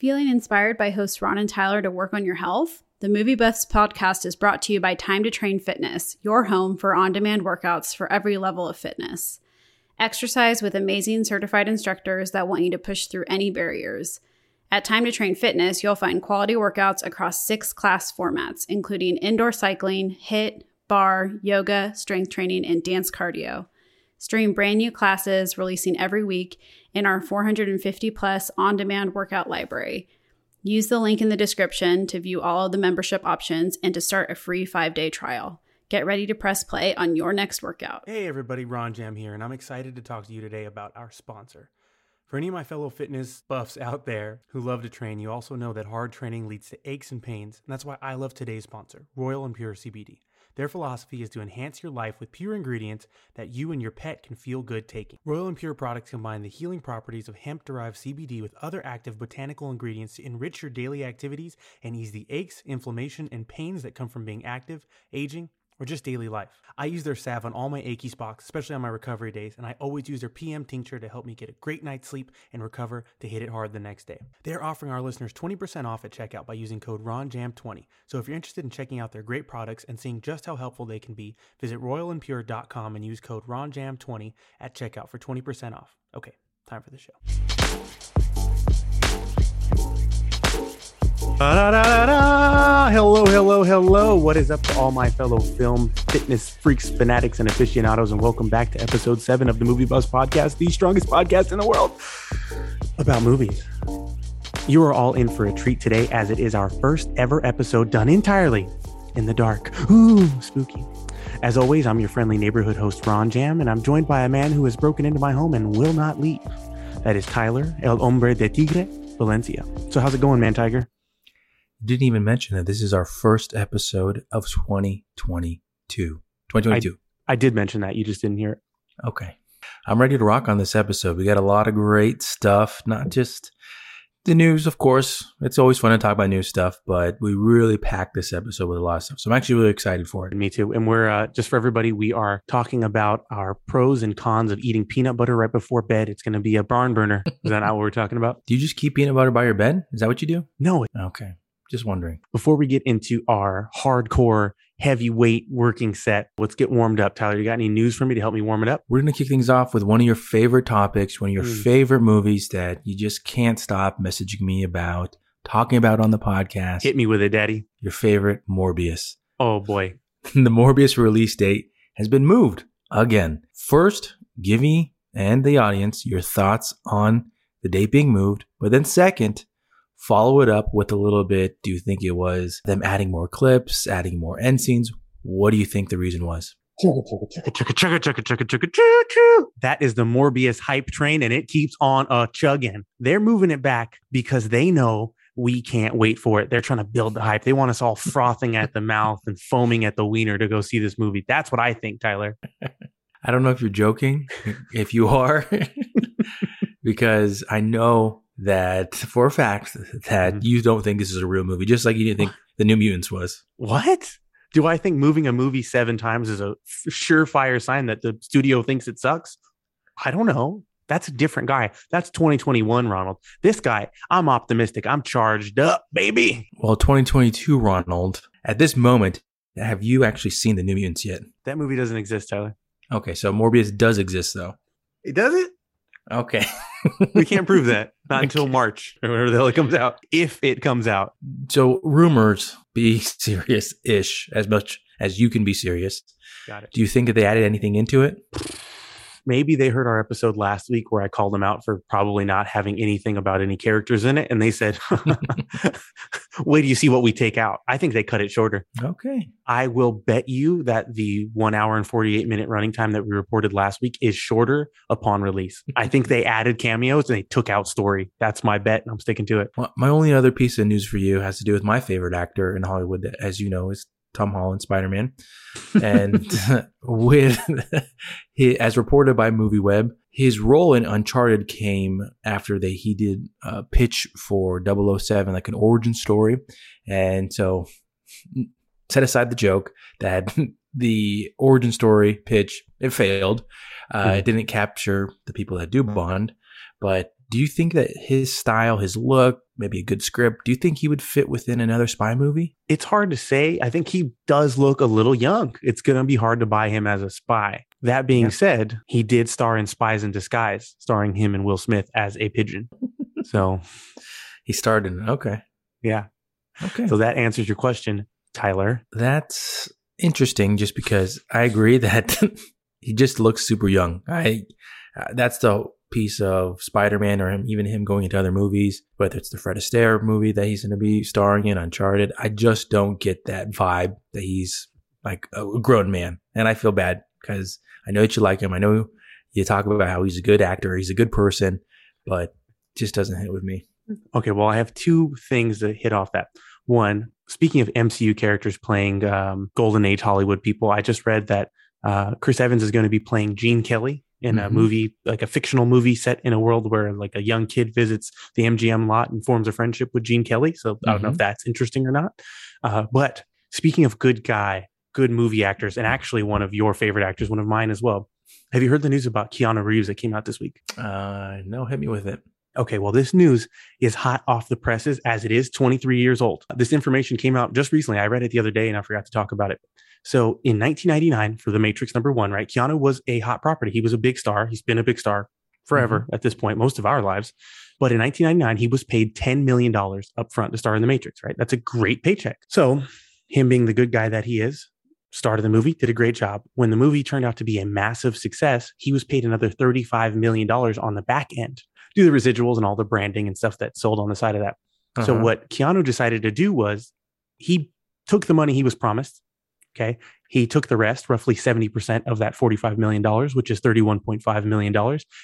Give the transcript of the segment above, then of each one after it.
Feeling inspired by hosts Ron and Tyler to work on your health? The Movie Buffs podcast is brought to you by Time to Train Fitness, your home for on-demand workouts for every level of fitness. Exercise with amazing certified instructors that want you to push through any barriers. At Time to Train Fitness, you'll find quality workouts across 6 class formats, including indoor cycling, HIIT, bar, yoga, strength training, and dance cardio. Stream brand new classes releasing every week in our 450-plus on-demand workout library. Use the link in the description to view all of the membership options and to start a free 5-day trial. Get ready to press play on your next workout. Hey everybody, Ron Jam here, and I'm excited to talk to you today about our sponsor. For any of my fellow fitness buffs out there who love to train, you also know that hard training leads to aches and pains, and that's why I love today's sponsor, Royal and Pure CBD. Their philosophy is to enhance your life with pure ingredients that you and your pet can feel good taking. Royal and Pure products combine the healing properties of hemp-derived CBD with other active botanical ingredients to enrich your daily activities and ease the aches, inflammation, and pains that come from being active, aging, or just daily life. I use their salve on all my achy spots, especially on my recovery days, and I always use their PM tincture to help me get a great night's sleep and recover to hit it hard the next day. They're offering our listeners 20% off at checkout by using code RONJAM20. So if you're interested in checking out their great products and seeing just how helpful they can be, visit royalandpure.com and use code RONJAM20 at checkout for 20% off. Okay, time for the show. Hello, hello, hello. What is up to all my fellow film, fitness freaks, fanatics, and aficionados, and welcome back to episode 7 of the Movie Buffs podcast, the strongest podcast in the world about movies. You are all in for a treat today, as it is our first ever episode done entirely in the dark. Ooh, spooky. As always, I'm your friendly neighborhood host, Ron Jam, and I'm joined by a man who has broken into my home and will not leave. That is Tyler, El Hombre de Tigre Valencia. So how's it going, man, Tiger? Didn't even mention that this is our first episode of 2022. I did mention that. You just didn't hear it. Okay. I'm ready to rock on this episode. We got a lot of great stuff, not just the news, of course. It's always fun to talk about new stuff, but we really packed this episode with a lot of stuff. So I'm actually really excited for it. Me too. And we're, just for everybody, we are talking about our pros and cons of eating peanut butter right before bed. It's going to be a barn burner. Is that not what we're talking about? Do you just keep peanut butter by your bed? Is that what you do? No. Okay. Just wondering. Before we get into our hardcore, heavyweight working set, let's get warmed up. Tyler, you got any news for me to help me warm it up? We're going to kick things off with one of your favorite topics, one of your favorite movies that you just can't stop messaging me about, talking about on the podcast. Hit me with it, Daddy. Your favorite, Morbius. Oh, boy. The Morbius release date has been moved again. First, give me and the audience your thoughts on the date being moved, but then second, follow it up with a little bit. Do you think it was them adding more clips, adding more end scenes? What do you think the reason was? That is the Morbius hype train, and it keeps on chugging. They're moving it back because they know we can't wait for it. They're trying to build the hype. They want us all frothing at the mouth and foaming at the wiener to go see this movie. That's what I think, Tyler. I don't know if you're joking, if you are, because I know that for a fact that you don't think this is a real movie, just like you didn't think The New Mutants was. What? Do I think moving a movie 7 times is a surefire sign that the studio thinks it sucks? I don't know. That's a different guy. That's 2021, Ronald. This guy, I'm optimistic. I'm charged up, baby. Well, 2022, Ronald, at this moment, have you actually seen The New Mutants yet? That movie doesn't exist, Tyler. Okay, so Morbius does exist, though. It doesn't? Okay. We can't prove that. Not until March or whenever the hell it comes out. If it comes out. So rumors, be serious-ish as much as you can be serious. Got it. Do you think that they added anything into it? Maybe they heard our episode last week where I called them out for probably not having anything about any characters in it. And they said, wait till you see what we take out. I think they cut it shorter. Okay. I will bet you that the 1 hour and 48 minute running time that we reported last week is shorter upon release. I think they added cameos and they took out story. That's my bet. And I'm sticking to it. Well, my only other piece of news for you has to do with my favorite actor in Hollywood, that, as you know, is Tom Holland, Spider-Man, and with as reported by MovieWeb, his role in Uncharted came after he did a pitch for 007, like an origin story, and so set aside the joke that the origin story pitch, it failed. It didn't capture the people that do bond, but Do you think that his style, his look, maybe a good script, do you think he would fit within another spy movie? It's hard to say. I think he does look a little young. It's going to be hard to buy him as a spy. That being said, he did star in Spies in Disguise, starring him and Will Smith as a pigeon. So he starred in it. Okay. Yeah. Okay. So that answers your question, Tyler. That's interesting just because I agree that he just looks super young. That's the piece of Spider-Man or him, even him going into other movies, whether it's the Fred Astaire movie that he's going to be starring in, Uncharted. I just don't get that vibe that he's like a grown man. And I feel bad because I know that you like him. I know you talk about how he's a good actor. He's a good person, but just doesn't hit with me. Okay. Well, I have two things to hit off that. One, speaking of MCU characters playing Golden Age Hollywood people, I just read that Chris Evans is going to be playing Gene Kelly in a movie, like a fictional movie set in a world where like a young kid visits the MGM lot and forms a friendship with Gene Kelly. So I don't know if that's interesting or not. But speaking of good guy, good movie actors, and actually one of your favorite actors, one of mine as well. Have you heard the news about Keanu Reeves that came out this week? No, hit me with it. Okay, well, this news is hot off the presses as it is 23 years old. This information came out just recently. I read it the other day and I forgot to talk about it. So in 1999 for The Matrix number one, right? Keanu was a hot property. He was a big star. He's been a big star forever at this point, most of our lives. But in 1999, he was paid $10 million upfront to star in The Matrix, right? That's a great paycheck. So him being the good guy that he is, started the movie, did a great job. When the movie turned out to be a massive success, he was paid another $35 million on the back end. Do the residuals and all the branding and stuff that sold on the side of that. So what Keanu decided to do was he took the money he was promised. Okay. He took the rest, roughly 70% of that $45 million, which is $31.5 million.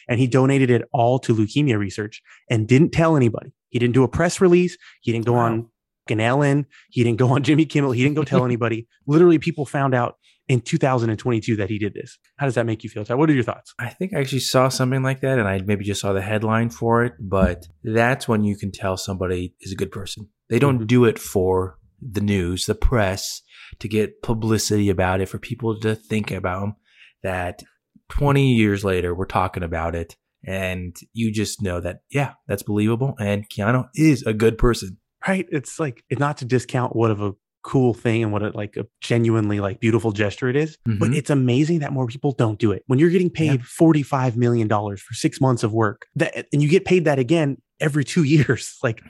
And he donated it all to leukemia research and didn't tell anybody. He didn't do a press release. He didn't go on Ellen. He didn't go on Jimmy Kimmel. He didn't go tell anybody. Literally, people found out in 2022 that he did this. How does that make you feel? What are your thoughts? I think I actually saw something like that, and I maybe just saw the headline for it. But that's when you can tell somebody is a good person. They don't do it for the news, the press, to get publicity about it, for people to think about them, that 20 years later, we're talking about it. And you just know that, yeah, that's believable. And Keanu is a good person. Right. It's like, not to discount what of a cool thing and what a, like a genuinely like beautiful gesture it is, but it's amazing that more people don't do it. When you're getting paid $45 million for 6 months of work that, and you get paid that again every 2 years, like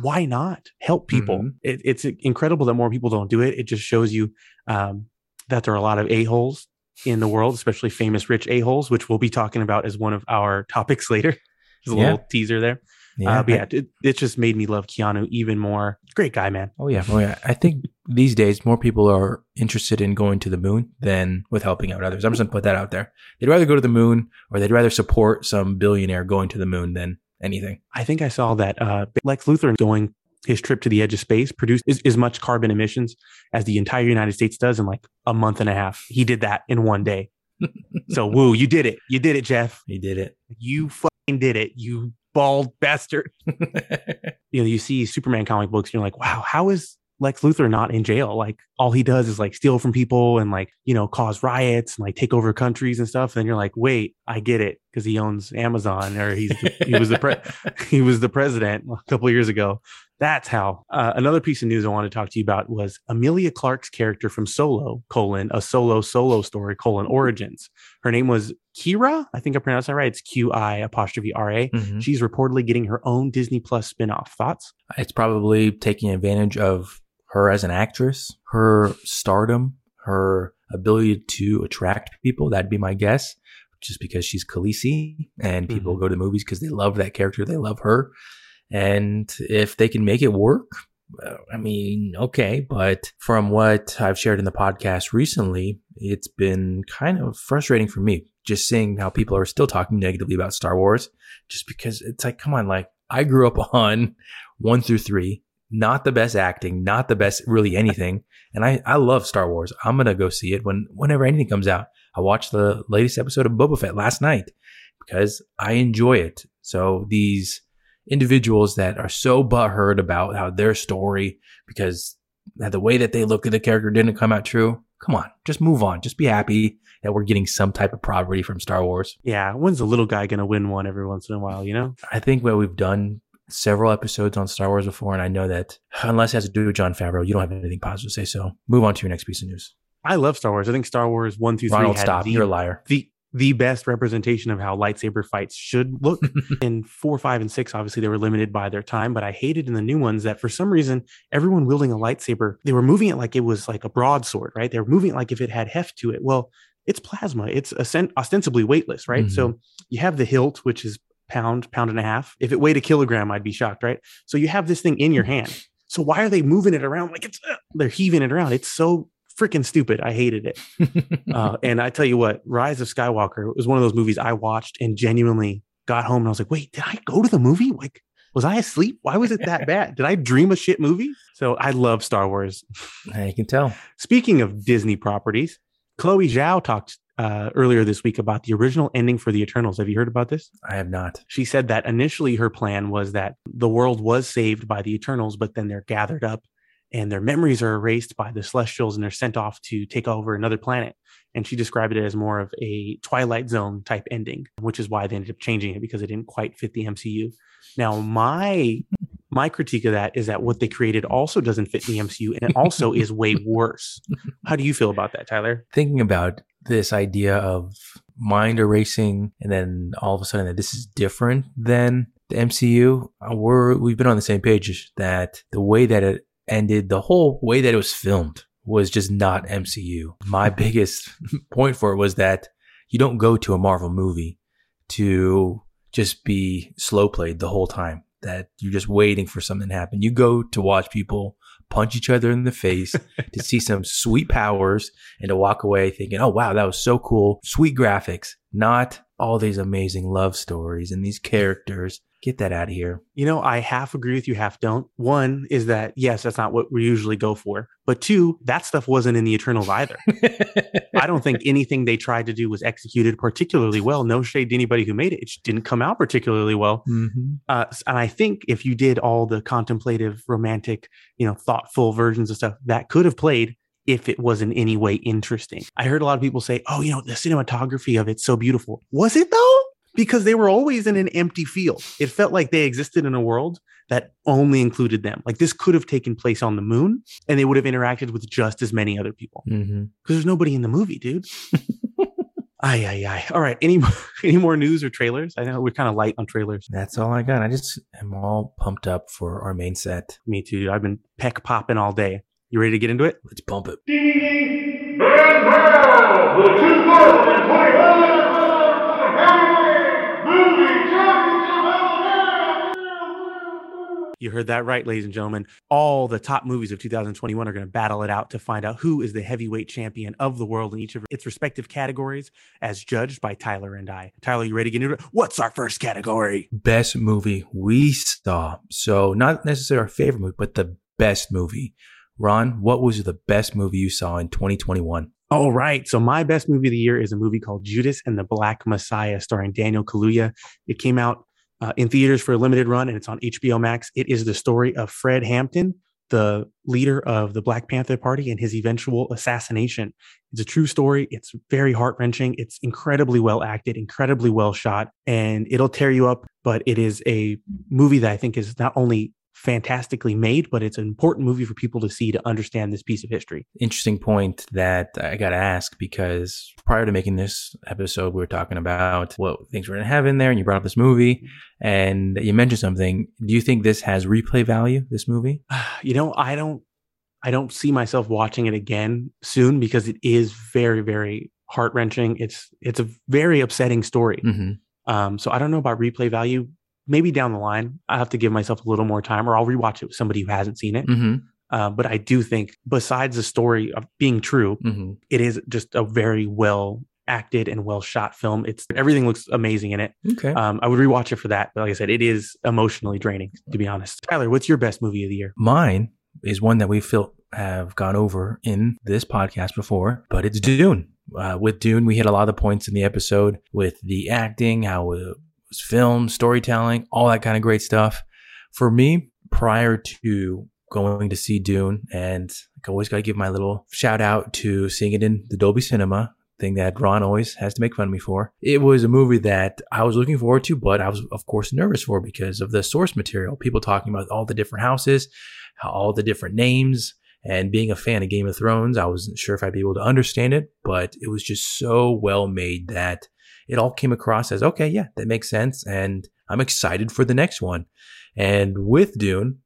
why not help people? It's incredible that more people don't do it. It just shows you that there are a lot of a-holes in the world, especially famous rich a-holes, which we'll be talking about as one of our topics later. There's a little teaser there. Yeah, but yeah, it just made me love Keanu even more. Great guy, man. Oh yeah. I think these days more people are interested in going to the moon than with helping out others. I'm just gonna put that out there. They'd rather go to the moon, or they'd rather support some billionaire going to the moon than anything. I think I saw that Lex Luthor going his trip to the edge of space produced as much carbon emissions as the entire United States does in like a month and a half. He did that in one day. So woo, you did it. You did it, Jeff. You did it. You fucking did it. You bald bastard. You know, you see Superman comic books and you're like, wow, how is Lex Luthor not in jail? Like all he does is like steal from people and like, you know, cause riots and like take over countries and stuff. And then you're like, wait, I get it. Cause he owns Amazon, or he was the president a couple of years ago. That's how. Another piece of news I wanted to talk to you about was Emilia Clarke's character from Solo, a solo story, origins. Her name was Kira. I think I pronounced that right. It's Q-I'-R-A. She's reportedly getting her own Disney Plus spinoff. Thoughts? It's probably taking advantage of her as an actress, her stardom, her ability to attract people. That'd be my guess, just because she's Khaleesi and people go to the movies because they love that character. They love her. And if they can make it work, I mean, okay. But from what I've shared in the podcast recently, it's been kind of frustrating for me just seeing how people are still talking negatively about Star Wars, just because it's like, come on, like I grew up on 1 through 3, not the best acting, not the best really anything. And I love Star Wars. I'm going to go see it whenever anything comes out. I watched the latest episode of Boba Fett last night because I enjoy it. So these individuals that are so butthurt about how their story, because the way that they look at the character didn't come out true. Come on, just move on. Just be happy that we're getting some type of property from Star Wars. Yeah, when's the little guy going to win one every once in a while, you know? I think what we've done several episodes on Star Wars before, and I know that unless it has to do with Jon Favreau, you don't have anything positive to say, so move on to your next piece of news. I love Star Wars. I think Star Wars 1, 2, 3 Ronald, stop. You're a liar. The best representation of how lightsaber fights should look. In 4, 5, and 6, obviously, they were limited by their time, but I hated in the new ones that for some reason, everyone wielding a lightsaber, they were moving it like it was like a broadsword, right? They were moving it like if it had heft to it. Well, it's plasma. It's ostensibly weightless, right? Mm-hmm. So you have the hilt, which is pound and a half. If it weighed a kilogram, I'd be shocked, right? So you have this thing in your hand. So why are they moving it around? Like they're heaving it around. It's so freaking stupid. I hated it. And I tell you what, Rise of Skywalker was one of those movies I watched and genuinely got home and I was like, wait, did I go to the movie? Like, was I asleep? Why was it that bad? Did I dream a shit movie? So I love Star Wars. I can tell. Speaking of Disney properties, Chloe Zhao talked earlier this week about the original ending for the Eternals. Have you heard about this? I have not. She said that initially her plan was that the world was saved by the Eternals, but then they're gathered up and their memories are erased by the Celestials and they're sent off to take over another planet. And she described it as more of a Twilight Zone type ending, which is why they ended up changing it because it didn't quite fit the MCU. Now, my critique of that is that what they created also doesn't fit the MCU and it also is way worse. How do you feel about that, Tyler? Thinking about this idea of mind erasing and then all of a sudden that this is different than the MCU, we've been on the same page that the way that it ended, the whole way that it was filmed was just not MCU. My biggest point for it was that you don't go to a Marvel movie to just be slow played the whole time, that you're just waiting for something to happen. You go to watch people punch each other in the face, to see some sweet powers and to walk away thinking, oh, wow, that was so cool. Sweet graphics, not all these amazing love stories and these characters. Get that out of here. You know, I half agree with you, half don't. One is that, yes, that's not what we usually go for. But two, that stuff wasn't in the Eternals either. I don't think anything they tried to do was executed particularly well. No shade to anybody who made it. It just didn't come out particularly well. Mm-hmm. And I think if you did all the contemplative, romantic, you know, thoughtful versions of stuff that could have played, if it was in any way interesting. I heard a lot of people say, oh, you know, the cinematography of it's so beautiful. Was it though? Because they were always in an empty field. It felt like they existed in a world that only included them. Like this could have taken place on the moon and they would have interacted with just as many other people. Mm-hmm. Because there's nobody in the movie, dude. Aye, aye, aye. All right. Any more news or trailers? I know we're kind of light on trailers. That's all I got. I just am all pumped up for our main set. Me too, dude. I've been peck popping all day. You ready to get into it? Let's pump it. Ding, ding, ding. And now, the 2011 Heavyweight Movie Championship of America. You heard that right, ladies and gentlemen. All the top movies of 2021 are going to battle it out to find out who is the heavyweight champion of the world in each of its respective categories as judged by Tyler and I. Tyler, you ready to get into it? What's our first category? Best movie we saw. So not necessarily our favorite movie, but the best movie. Ron, what was the best movie you saw in 2021? All right. So my best movie of the year is a movie called Judas and the Black Messiah starring Daniel Kaluuya. It came out in theaters for a limited run and it's on HBO Max. It is the story of Fred Hampton, the leader of the Black Panther Party and his eventual assassination. It's a true story. It's very heart-wrenching. It's incredibly well acted, incredibly well shot, and it'll tear you up. But it is a movie that I think is not only fantastically made, but it's an important movie for people to see to understand this piece of history. Interesting point that I got to ask, because prior to making this episode, we were talking about what things we're going to have in there, and you brought up this movie, and you mentioned something. Do you think this has replay value, this movie? You know, I don't see myself watching it again soon because it is very, very heart-wrenching. It's a very upsetting story. Mm-hmm. So I don't know about replay value. Maybe down the line, I'll have to give myself a little more time or I'll rewatch it with somebody who hasn't seen it. Mm-hmm. But I do think besides the story of being true, mm-hmm. It is just a very well acted and well shot film. Everything looks amazing in it. Okay. I would rewatch it for that. But like I said, it is emotionally draining, to be honest. Tyler, what's your best movie of the year? Mine is one that we feel have gone over in this podcast before, but it's Dune. With Dune, we hit a lot of the points in the episode with the acting, how film, storytelling, all that kind of great stuff. For me, prior to going to see Dune, and always got to give my little shout out to seeing it in the Dolby Cinema, thing that Ron always has to make fun of me for. It was a movie that I was looking forward to, but I was, of course, nervous for because of the source material. People talking about all the different houses, all the different names. And being a fan of Game of Thrones, I wasn't sure if I'd be able to understand it, but it was just so well made that it all came across as, okay, yeah, that makes sense. And I'm excited for the next one. And with Dune,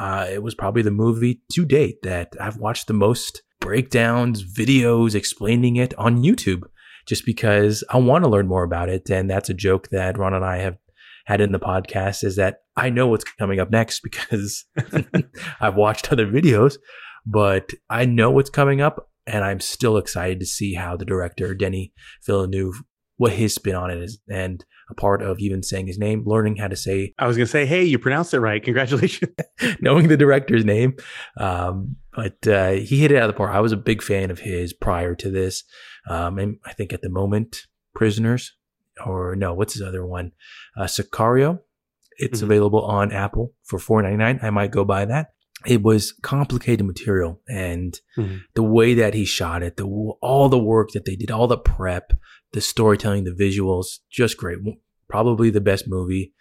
it was probably the movie to date that I've watched the most breakdowns, videos explaining it on YouTube, just because I want to learn more about it. And that's a joke that Ron and I have had in the podcast, is that I know what's coming up next because I've watched other videos. But I know what's coming up, and I'm still excited to see how the director, Denis Villeneuve, what his spin on it is. And a part of even saying his name, learning how to say... I was going to say, hey, you pronounced it right. Congratulations. Knowing the director's name. But he hit it out of the park. I was a big fan of his prior to this. And I think at the moment, Prisoners, or no, what's his other one? Sicario. It's available on Apple for $4.99. I might go buy that. It was complicated material, and the way that he shot it, all the work that they did, all the prep, the storytelling, the visuals, just great. Probably the best movie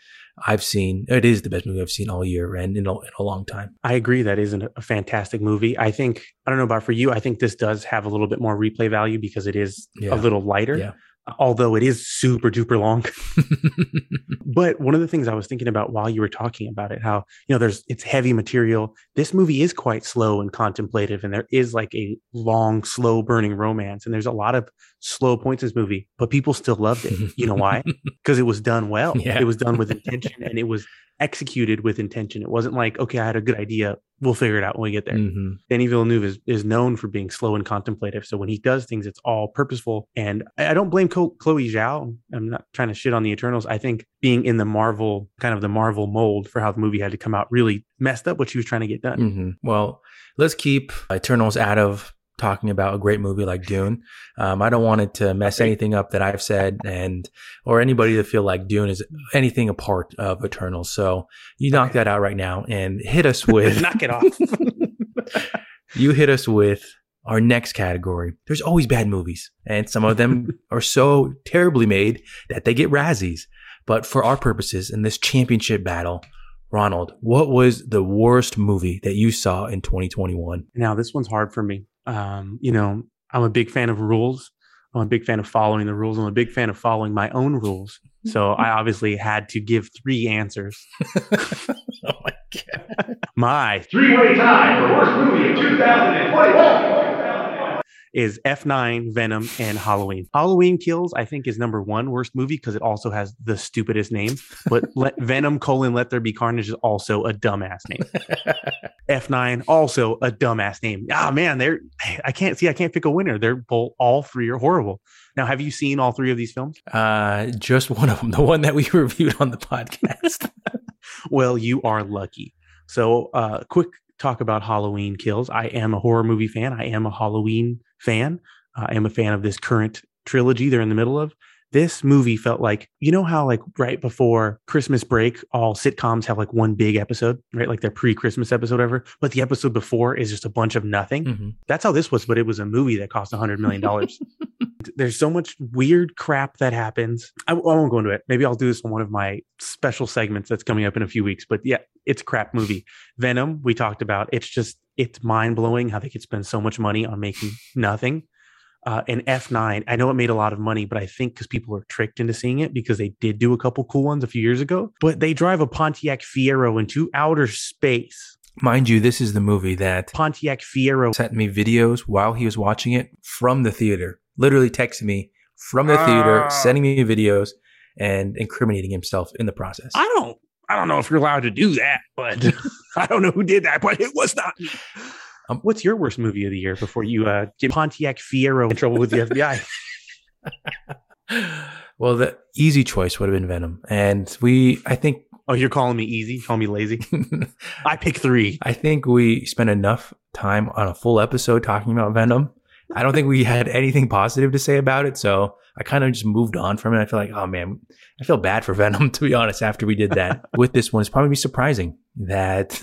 I've seen. It is the best movie I've seen all year and in a long time. I agree. That is a fantastic movie. I think, I don't know about for you, I think this does have a little bit more replay value because it is a little lighter. Yeah. Although it is super duper long. But one of the things I was thinking about while you were talking about it, how, you know, it's heavy material. This movie is quite slow and contemplative, and there is like a long, slow burning romance. And there's a lot of slow points in this movie, but people still loved it. You know why? Because it was done well. Yeah. It was done with intention, and it was executed with intention. It wasn't like, okay, I had a good idea, we'll figure it out when we get there. Denis Villeneuve is known for being slow and contemplative, so when he does things, it's all purposeful. And I don't blame Chloe Zhao. I'm not trying to shit on the Eternals. I think being in the Marvel, kind of the Marvel mold for how the movie had to come out, really messed up what she was trying to get done. Well, let's keep Eternals out of talking about a great movie like Dune. I don't want it to mess anything up that I've said, and or anybody to feel like Dune is anything a part of Eternals. So you knock that out right now and hit us with... knock it off. You hit us with our next category. There's always bad movies, and some of them are so terribly made that they get Razzies. But for our purposes in this championship battle, Ronald, what was the worst movie that you saw in 2021? Now, this one's hard for me. You know, I'm a big fan of rules. I'm a big fan of following the rules. I'm a big fan of following my own rules. So I obviously had to give three answers. Oh my God. My three-way tie for worst movie of 2021 is F9, Venom, and Halloween. Halloween Kills, I think, is number one worst movie because it also has the stupidest name. But Venom, Let There Be Carnage is also a dumbass name. F9, also a dumbass name. Ah, man, I can't pick a winner. They're both, all three are horrible. Now, have you seen all three of these films? Just one of them, the one that we reviewed on the podcast. Well, you are lucky. So quick talk about Halloween Kills. I am a horror movie fan. I am a Halloween fan. I am a fan of this current trilogy they're in the middle of. This movie felt like, you know how like right before Christmas break, all sitcoms have like one big episode, right? Like their pre-Christmas episode ever. But the episode before is just a bunch of nothing. That's how this was, but it was a movie that cost $100 million. There's so much weird crap that happens. I won't go into it. Maybe I'll do this on one of my special segments that's coming up in a few weeks. But yeah, it's a crap movie. Venom, we talked about. It's mind-blowing how they could spend so much money on making nothing. And F9, I know it made a lot of money, but I think because people were tricked into seeing it because they did do a couple cool ones a few years ago, but they drive a Pontiac Fiero into outer space. Mind you, this is the movie that Pontiac Fiero sent me videos while he was watching it from the theater, literally texted me from the theater, sending me videos and incriminating himself in the process. I don't know if you're allowed to do that, but I don't know who did that, but it was not me. What's your worst movie of the year before you get Pontiac Fiero in trouble with the FBI? Well, the easy choice would have been Venom. And I think... Oh, you're calling me easy? Call me lazy? I pick three. I think we spent enough time on a full episode talking about Venom. I don't think we had anything positive to say about it. So I kind of just moved on from it. I feel like, oh man, I feel bad for Venom, to be honest, after we did that. With this one, it's probably surprising that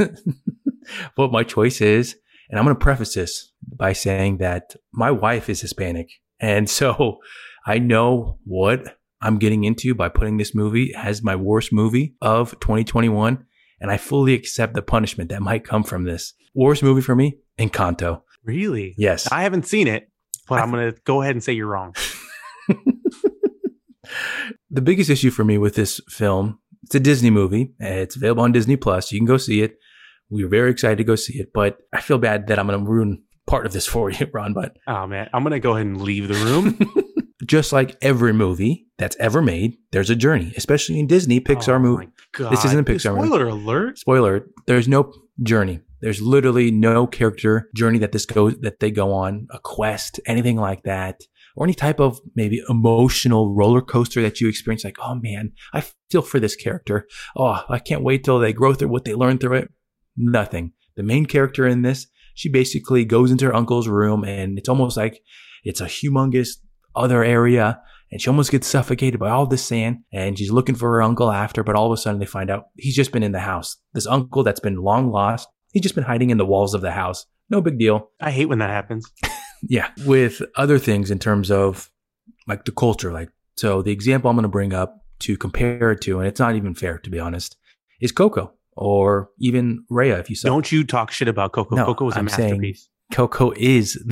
what my choice is. And I'm going to preface this by saying that my wife is Hispanic. And so I know what I'm getting into by putting this movie as my worst movie of 2021. And I fully accept the punishment that might come from this. Worst movie for me, Encanto. Really? Yes. I haven't seen it, but I'm going to go ahead and say you're wrong. The biggest issue for me with this film, it's a Disney movie. It's available on Disney Plus. You can go see it. We were very excited to go see it, but I feel bad that I'm going to ruin part of this for you, Ron. But oh man, I'm going to go ahead and leave the room. Just like every movie that's ever made, there's a journey, especially in Disney Pixar movie. God. This isn't a Pixar movie. Spoiler alert! Spoiler: there's no journey. There's literally no character journey that they go on, a quest, anything like that, or any type of maybe emotional roller coaster that you experience. Like, oh man, I feel for this character. Oh, I can't wait till they grow through what they learn through it. Nothing. The main character in this, she basically goes into her uncle's room, and it's almost like it's a humongous other area, and she almost gets suffocated by all this sand, and she's looking for her uncle after, but all of a sudden they find out he's just been in the house. This uncle that's been long lost, he's just been hiding in the walls of the house. No big deal. I hate when that happens. Yeah. With other things in terms of like the culture, like, so the example I'm going to bring up to compare it to, and it's not even fair to be honest, is Coco. Or even Raya, if you saw. Don't you talk shit about Coco. No, Coco is a masterpiece. Coco is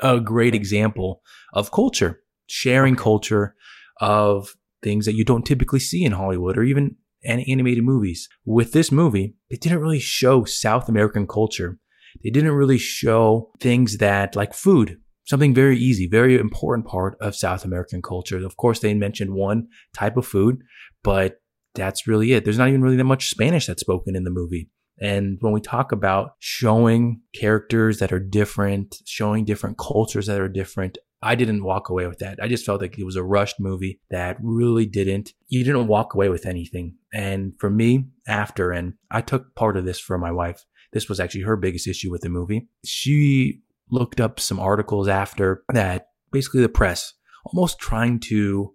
a great example of culture, sharing culture of things that you don't typically see in Hollywood or even in animated movies. With this movie, they didn't really show South American culture. They didn't really show things that, like food, something very easy, very important part of South American culture. Of course, they mentioned one type of food, but that's really it. There's not even really that much Spanish that's spoken in the movie. And when we talk about showing characters that are different, showing different cultures that are different, I didn't walk away with that. I just felt like it was a rushed movie that really didn't. You didn't walk away with anything. And for me, after, and I took part of this from my wife. This was actually her biggest issue with the movie. She looked up some articles after that, basically the press, almost trying to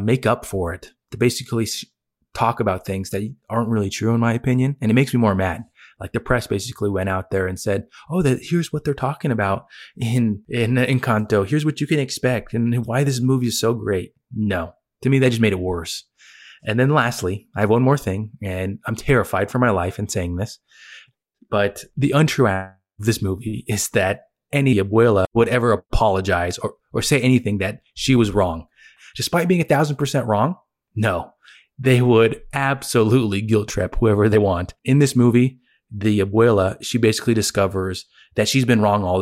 make up for it, to basically talk about things that aren't really true in my opinion. And it makes me more mad. Like the press basically went out there and said, oh, that here's what they're talking about in Encanto. Here's what you can expect and why this movie is so great. No, to me, that just made it worse. And then lastly, I have one more thing, and I'm terrified for my life in saying this, but the untrue act of this movie is that any abuela would ever apologize or say anything that she was wrong. Despite being 1,000% wrong, no. They would absolutely guilt trip whoever they want. In this movie, the abuela, she basically discovers that she's been wrong all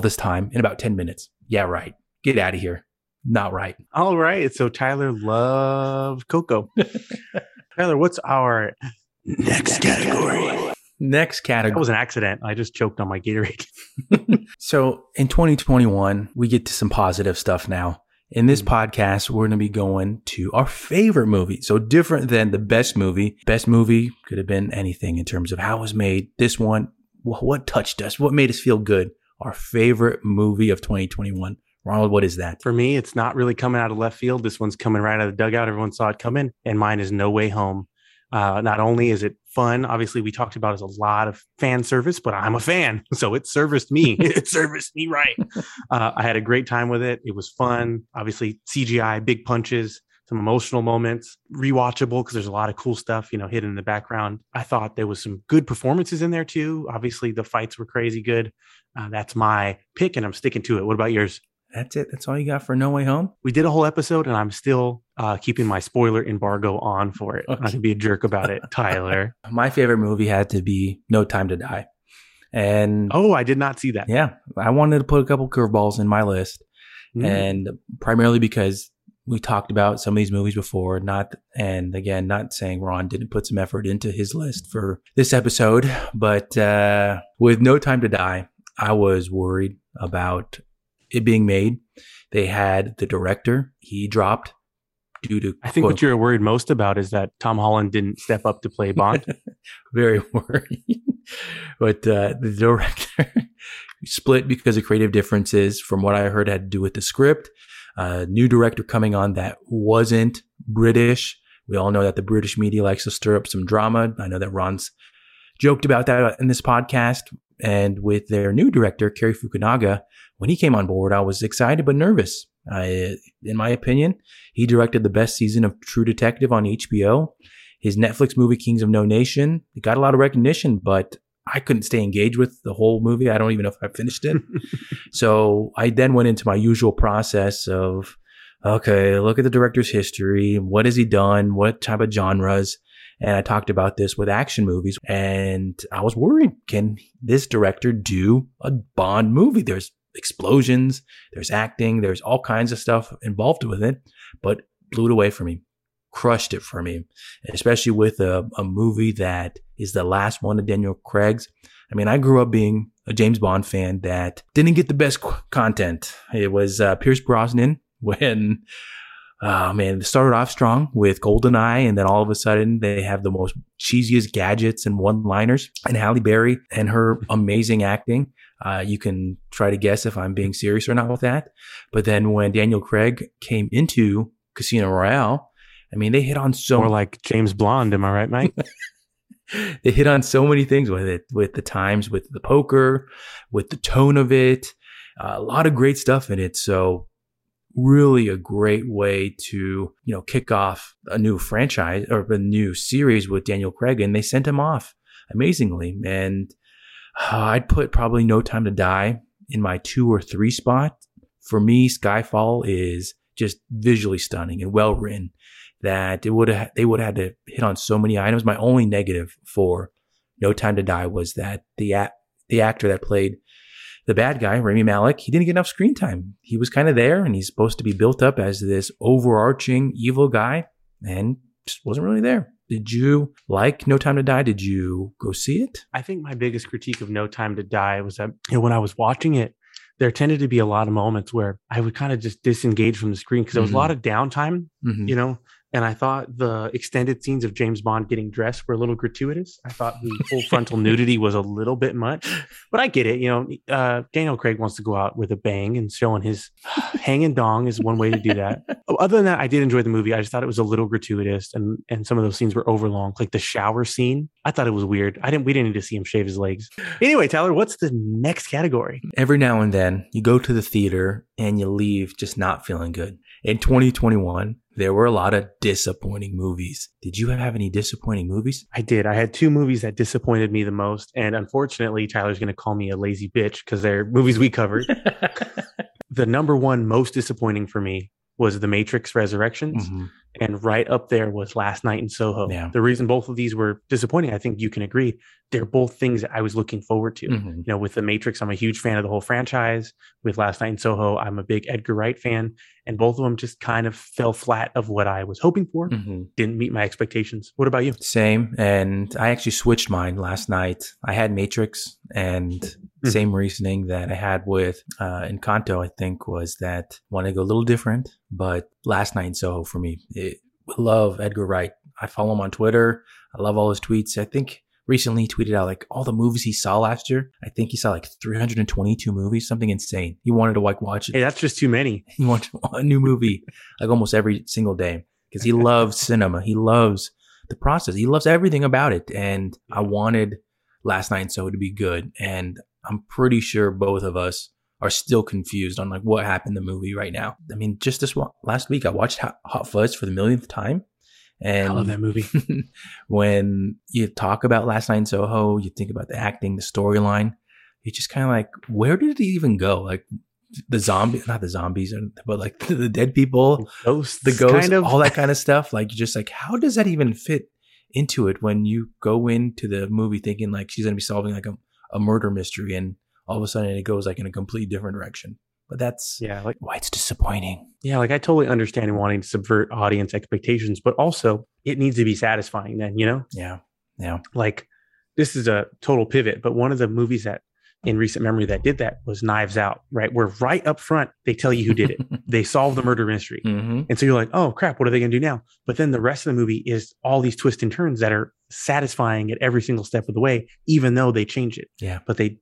this time in about 10 minutes. Yeah, right. Get out of here. Not right. All right. So Tyler loved Coco. Tyler, what's our next category? Next category. That was an accident. I just choked on my Gatorade. So in 2021, we get to some positive stuff now. In this podcast, we're going to be going to our favorite movie. So different than the best movie. Best movie could have been anything in terms of how it was made. This one, what touched us? What made us feel good? Our favorite movie of 2021. Ronald, what is that? For me, it's not really coming out of left field. This one's coming right out of the dugout. Everyone saw it coming. And mine is No Way Home. Not only is it fun, obviously we talked about it as a lot of fan service, but I'm a fan. So it serviced me. It serviced me right. I had a great time with it. It was fun. Obviously CGI, big punches, some emotional moments, rewatchable because there's a lot of cool stuff, hidden in the background. I thought there was some good performances in there too. Obviously the fights were crazy good. That's my pick and I'm sticking to it. What about yours? That's it. That's all you got for No Way Home? We did a whole episode and I'm still keeping my spoiler embargo on for it. Okay. I'm not going to be a jerk about it, Tyler. My favorite movie had to be No Time to Die. And oh, I did not see that. Yeah. I wanted to put a couple curveballs in my list. And primarily because we talked about some of these movies before. Not saying Ron didn't put some effort into his list for this episode. But with No Time to Die, I was worried about it being made. They had the director, he dropped due to, I think, quote, what you're worried most about is that Tom Holland didn't step up to play Bond. Very worried. But the director split because of creative differences, from what I heard, had to do with the script. New director coming on that wasn't British. We all know that the British media likes to stir up some drama. I know that Ron's joked about that in this podcast. And with their new director, Cary Fukunaga, when he came on board, I was excited but nervous. In my opinion, he directed the best season of True Detective on HBO. His Netflix movie, Kings of No Nation, it got a lot of recognition, but I couldn't stay engaged with the whole movie. I don't even know if I finished it. So I then went into my usual process of, okay, look at the director's history. What has he done? What type of genres? And I talked about this with action movies, and I was worried, can this director do a Bond movie? There's explosions, there's acting, there's all kinds of stuff involved with it, but blew it away for me, crushed it for me, especially with a movie that is the last one of Daniel Craig's. I mean, I grew up being a James Bond fan that didn't get the best content. It was Pierce Brosnan when... Oh man, it started off strong with GoldenEye, and then all of a sudden they have the most cheesiest gadgets and one-liners, and Halle Berry and her amazing acting. You can try to guess if I'm being serious or not with that. But then when Daniel Craig came into Casino Royale, I mean, they hit on so... More like James Blonde, am I right, Mike? They hit on so many things with it, with the times, with the poker, with the tone of it, a lot of great stuff in it, so... Really a great way to, you know, kick off a new franchise or a new series with Daniel Craig, and they sent him off amazingly. And I'd put probably No Time to Die in my 2 or 3 spot. For me, Skyfall is just visually stunning and well written that it would have, they would have had to hit on so many items. My only negative for No Time to Die was that the actor that played the bad guy, Rami Malek, he didn't get enough screen time. He was kind of there, and he's supposed to be built up as this overarching evil guy, and just wasn't really there. Did you like No Time to Die? Did you go see it? I think my biggest critique of No Time to Die was that, you know, when I was watching it, there tended to be a lot of moments where I would kind of just disengage from the screen because there was a lot of downtime, you know, and I thought the extended scenes of James Bond getting dressed were a little gratuitous. I thought the full frontal nudity was a little bit much, but I get it. You know, Daniel Craig wants to go out with a bang, and showing his hanging dong is one way to do that. Other than that, I did enjoy the movie. I just thought it was a little gratuitous, and some of those scenes were overlong, like the shower scene. I thought it was weird. We didn't need to see him shave his legs. Anyway, Tyler, what's the next category? Every now and then, you go to the theater and you leave just not feeling good. In 2021, there were a lot of disappointing movies. Did you have any disappointing movies? I did. I had 2 movies that disappointed me the most. And unfortunately, Tyler's going to call me a lazy bitch because they're movies we covered. The number one most disappointing for me was The Matrix Resurrections. And right up there was Last Night in Soho. Yeah. The reason both of these were disappointing, I think you can agree, they're both things that I was looking forward to. You know, with The Matrix, I'm a huge fan of the whole franchise. With Last Night in Soho, I'm a big Edgar Wright fan. And both of them just kind of fell flat of what I was hoping for. Didn't meet my expectations. What about you? Same. And I actually switched mine last night. I had Matrix and same reasoning that I had with Encanto, I think, was that wanted to go a little different. But Last Night in Soho for me, love Edgar Wright. I follow him on Twitter. I love all his tweets. I think recently he tweeted out like all the movies he saw last year. I think he saw like 322 movies, something insane. He wanted to like watch it. Hey, that's just too many. He wanted a new movie like almost every single day because he loves cinema. He loves the process. He loves everything about it. And I wanted Last Night in Soho to be good. And I'm pretty sure both of us are still confused on like what happened in the movie right now. I mean, just this last week, I watched Hot Fuzz for the millionth time. And I love that movie. When you talk about Last Night in Soho, you think about the acting, the storyline. It's just kind of like, where did it even go? Like the zombies, not the zombies, but like the dead people, the ghosts, kind of. All that kind of stuff. Like you're just like, how does that even fit into it when you go into the movie thinking like she's going to be solving like a murder mystery, and all of a sudden it goes like in a complete different direction. But that's like why it's disappointing. Yeah, like I totally understand wanting to subvert audience expectations, but also it needs to be satisfying then, you know? Yeah. Like this is a total pivot, but one of the movies that in recent memory that did that was Knives Out, right? Where right up front, they tell you who did it. They solve the murder mystery. And so you're like, oh crap, what are they going to do now? But then the rest of the movie is all these twists and turns that are satisfying at every single step of the way, even though they change it. Yeah. But they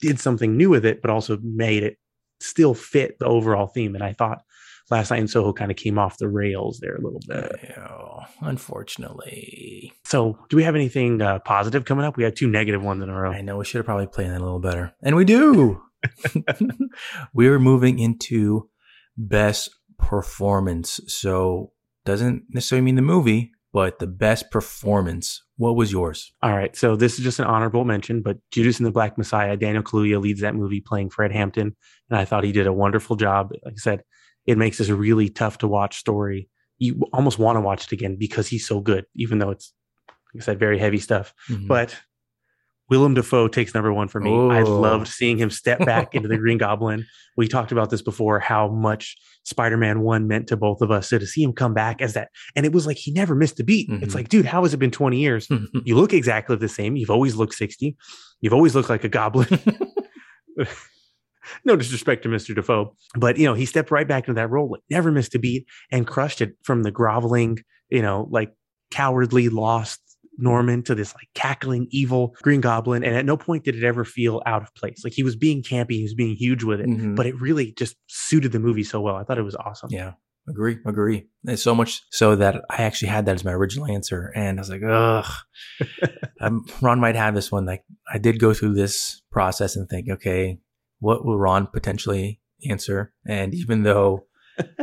did something new with it, but also made it still fit the overall theme. And I thought Last Night in Soho kind of came off the rails there a little bit. Oh, unfortunately. So do we have anything positive coming up? We had two negative ones in a row. I know, we should have probably planned that a little better. And we do. We're moving into best performance. So doesn't necessarily mean the movie, but the best performance. What was yours? All right. So this is just an honorable mention, but Judas and the Black Messiah, Daniel Kaluuya leads that movie playing Fred Hampton. And I thought he did a wonderful job. Like I said, it makes this a really tough to watch story. You almost want to watch it again because he's so good, even though it's, like I said, very heavy stuff. Mm-hmm. But Willem Dafoe takes number one for me. Ooh. I loved seeing him step back into the Green Goblin. We talked about this before, how much Spider-Man 1 meant to both of us. So to see him come back as that, and it was like he never missed a beat. Mm-hmm. It's like, dude, how has it been 20 years? Mm-hmm. You look exactly the same. You've always looked 60. You've always looked like a goblin. No disrespect to Mr. Dafoe, but, you know, he stepped right back into that role. Like, never missed a beat and crushed it, from the groveling, you know, like cowardly lost Norman to this like cackling evil Green Goblin. And at no point did it ever feel out of place. Like, he was being campy, he was being huge with it, mm-hmm. but it really just suited the movie so well. I thought it was awesome. Yeah, agree. It's so much so that I actually had that as my original answer, and I was like, Ron might have this one. Like, I did go through this process and think, okay, what will Ron potentially answer? And even though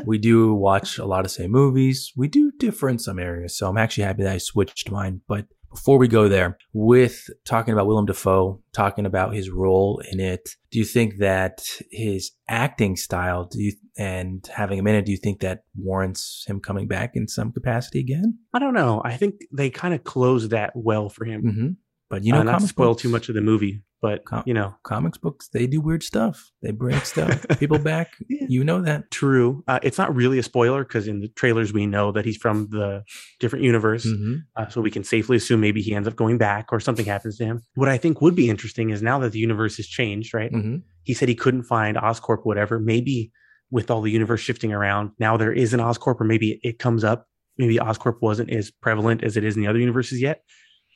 we do watch a lot of same movies, we do differ in some areas. So I'm actually happy that I switched mine. But before we go there, with talking about Willem Dafoe, talking about his role in it, do you think that his acting style and having him in it, do you think that warrants him coming back in some capacity again? I don't know. I think they kind of closed that well for him. Mm-hmm. But, you know, not to spoil too much of the movie, but, you know, comics books, they do weird stuff. They bring stuff, people back. Yeah. You know that. True. It's not really a spoiler because in the trailers, we know that he's from the different universe. Mm-hmm. So we can safely assume maybe he ends up going back or something happens to him. What I think would be interesting is now that the universe has changed, right? Mm-hmm. He said he couldn't find Oscorp, whatever. Maybe with all the universe shifting around, now there is an Oscorp, or maybe it comes up. Maybe Oscorp wasn't as prevalent as it is in the other universes yet.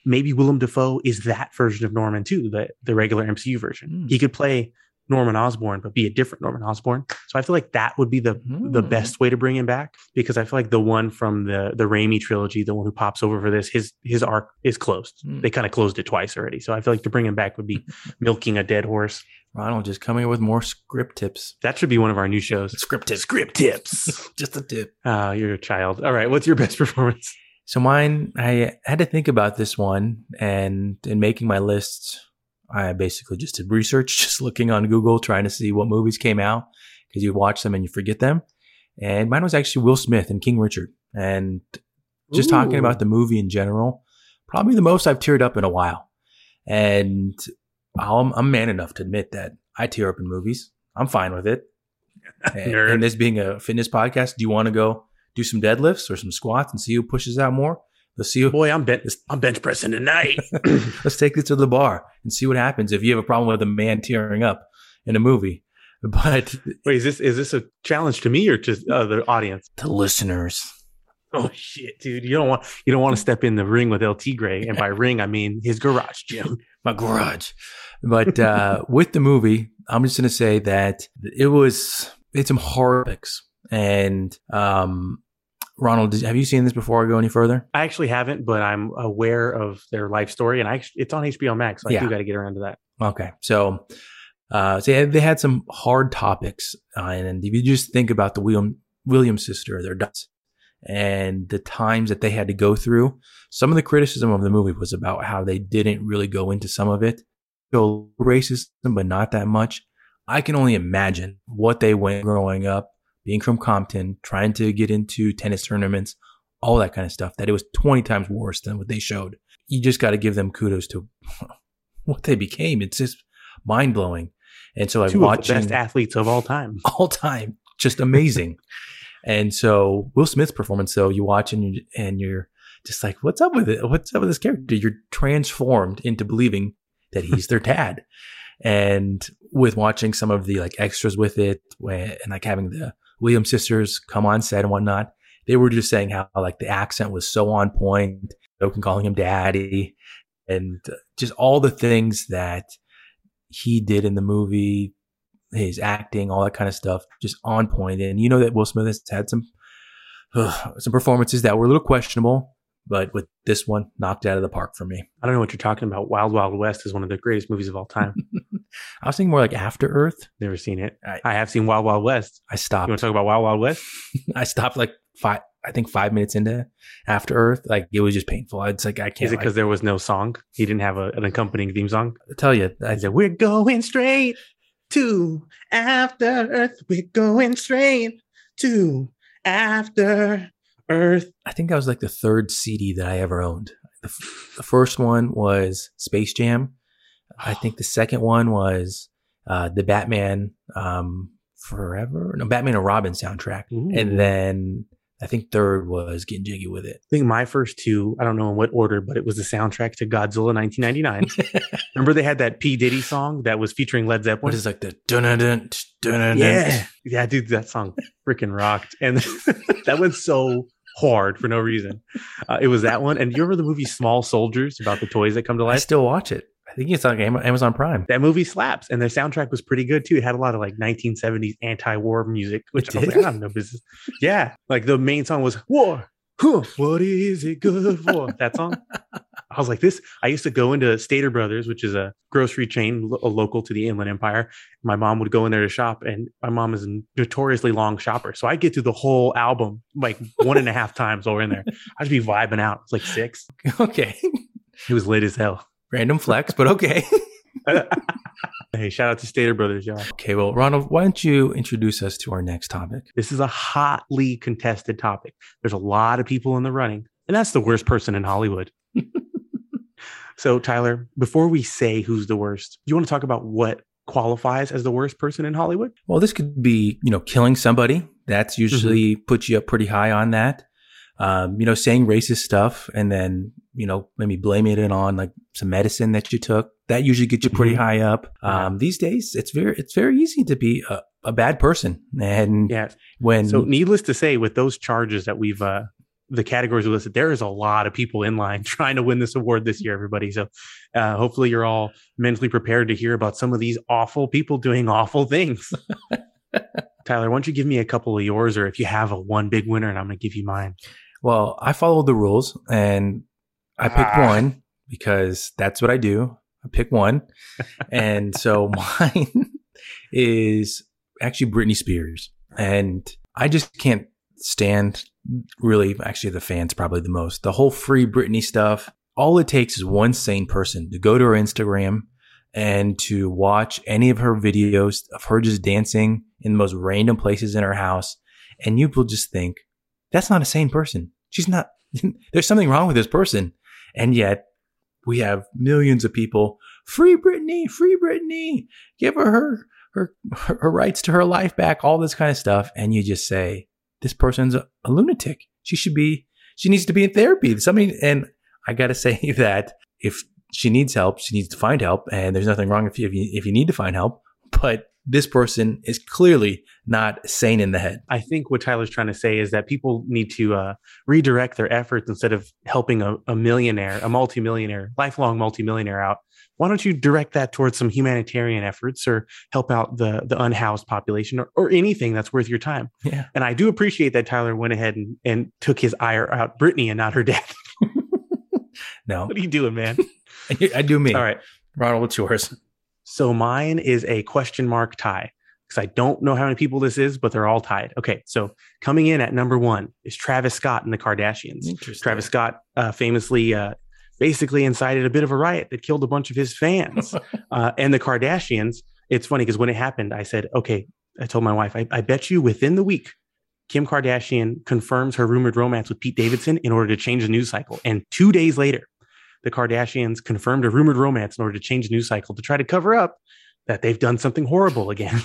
Maybe Willem Dafoe is that version of Norman too, the regular MCU version. He could play Norman Osborn, but be a different Norman Osborn. So I feel like that would be the best way to bring him back, because I feel like the one from the Raimi trilogy, the one who pops over for this, his arc is closed. They kind of closed it twice already. So I feel like to bring him back would be milking a dead horse. Ronald just coming up with more script tips. That should be one of our new shows. Script tips. Just a tip. You're a child. All right. What's your best performance? So mine, I had to think about this one, and in making my list, I basically just did research, just looking on Google, trying to see what movies came out, because you watch them and you forget them. And mine was actually Will Smith and King Richard. And just talking about the movie in general, probably the most I've teared up in a while. And I'm man enough to admit that I tear up in movies. I'm fine with it. And this being a fitness podcast, do you want to go do some deadlifts or some squats and see who pushes out more? Let's see. Boy, I'm bench pressing tonight. Let's take this to the bar and see what happens if you have a problem with a man tearing up in a movie. But wait, is this a challenge to me or to the audience? To listeners. Oh shit, dude! You don't want to step in the ring with El Tigre, and by ring I mean his garage gym, my garage. But with the movie, I'm just gonna say that it's some horror picks, and Ronald, have you seen this before I go any further? I actually haven't, but I'm aware of their life story, and it's on HBO Max, so I do got to get around to that. Okay. So they had some hard topics, and if you just think about the Williams sister, their dots, and the times that they had to go through, some of the criticism of the movie was about how they didn't really go into some of it. So racism, but not that much. I can only imagine what they went growing up, being from Compton, trying to get into tennis tournaments, all that kind of stuff, that it was 20 times worse than what they showed. You just got to give them kudos to what they became. It's just mind blowing. And so I watched the best athletes of all time, just amazing. And so Will Smith's performance, though, you watch and you're just like, what's up with it? What's up with this character? You're transformed into believing that he's their dad. And with watching some of the like extras with it, and like having the Williams sisters come on set and whatnot, they were just saying how like the accent was so on point, and calling him daddy, and just all the things that he did in the movie his acting, all that kind of stuff, just on point. And you know that Will Smith has had some performances that were a little questionable, but with this one, knocked out of the park for me. I don't know what you're talking about. Wild Wild West is one of the greatest movies of all time. I was thinking more like After Earth. Never seen it. I have seen Wild Wild West. I stopped. You want to talk about Wild Wild West? I stopped like 5 minutes into After Earth. Like, it was just painful. It's like, I can't. Is it because there was no song? He didn't have an accompanying theme song? I tell you. I said, we're going straight to After Earth. We're going straight to After Earth. I think that was like the third CD that I ever owned. The first one was Space Jam. I think the second one was the Batman Forever. No, Batman and Robin soundtrack. Ooh. And then I think third was Getting Jiggy With It. I think my first two, I don't know in what order, but it was the soundtrack to Godzilla 1999. Remember they had that P. Diddy song that was featuring Led Zeppelin? What is like the dun-dun-dun, dun-dun-dun. Yeah. Yeah, dude, that song freaking rocked. And that went so hard for no reason. It was that one. And you remember the movie Small Soldiers about the toys that come to life? I still watch it. I think it's on Amazon Prime. That movie slaps. And their soundtrack was pretty good, too. It had a lot of like 1970s anti-war music, which I was like, I have no business. Yeah. Like the main song was War. Huh, what is it good for? That song. I was like, this. I used to go into Stater Brothers, which is a grocery chain local to the Inland Empire. My mom would go in there to shop, and my mom is a notoriously long shopper. So I'd get through the whole album like 1.5 times while we're in there. I'd just be vibing out. It's like 6. Okay. It was late as hell. Random flex, but okay. Hey, shout out to Stater Brothers, y'all. Okay, well, Ronald, why don't you introduce us to our next topic? This is a hotly contested topic. There's a lot of people in the running, and that's the worst person in Hollywood. So, Tyler, before we say who's the worst, you want to talk about what qualifies as the worst person in Hollywood? Well, this could be, killing somebody. That's usually puts you up pretty high on that. Saying racist stuff and then, maybe blaming it on like some medicine that you took. That usually gets you pretty high up. These days, it's very easy to be a bad person. And so needless to say, with those charges that we've, the categories we listed, there is a lot of people in line trying to win this award this year, everybody. So hopefully you're all mentally prepared to hear about some of these awful people doing awful things. Tyler, why don't you give me a couple of yours, or if you have a one big winner and I'm going to give you mine. Well, I followed the rules and I picked one because that's what I do. I pick one. And so mine is actually Britney Spears. And I just can't stand the fans probably the most. The whole free Britney stuff. All it takes is one sane person to go to her Instagram and to watch any of her videos of her just dancing in the most random places in her house. And you will just think, that's not a sane person. She's not. There's something wrong with this person. And yet we have millions of people. Free Britney, give her her rights to her life back, all this kind of stuff. And you just say, this person's a lunatic. She needs to be in therapy. And I got to say that if she needs help, she needs to find help. And there's nothing wrong if you need to find help, but this person is clearly not sane in the head. I think what Tyler's trying to say is that people need to redirect their efforts instead of helping a multimillionaire, lifelong multimillionaire out. Why don't you direct that towards some humanitarian efforts or help out the unhoused population or anything that's worth your time? Yeah. And I do appreciate that Tyler went ahead and took his ire out Britney and not her dad. No. What are you doing, man? I do me. All right. Ronald, what's yours? So mine is a question mark tie because I don't know how many people this is, but they're all tied. Okay. So coming in at number one is Travis Scott and the Kardashians. Travis Scott famously basically incited a bit of a riot that killed a bunch of his fans and the Kardashians. It's funny because when it happened, I said, okay, I told my wife, I bet you within the week, Kim Kardashian confirms her rumored romance with Pete Davidson in order to change the news cycle. And 2 days later, the Kardashians confirmed a rumored romance in order to change the news cycle to try to cover up that they've done something horrible again.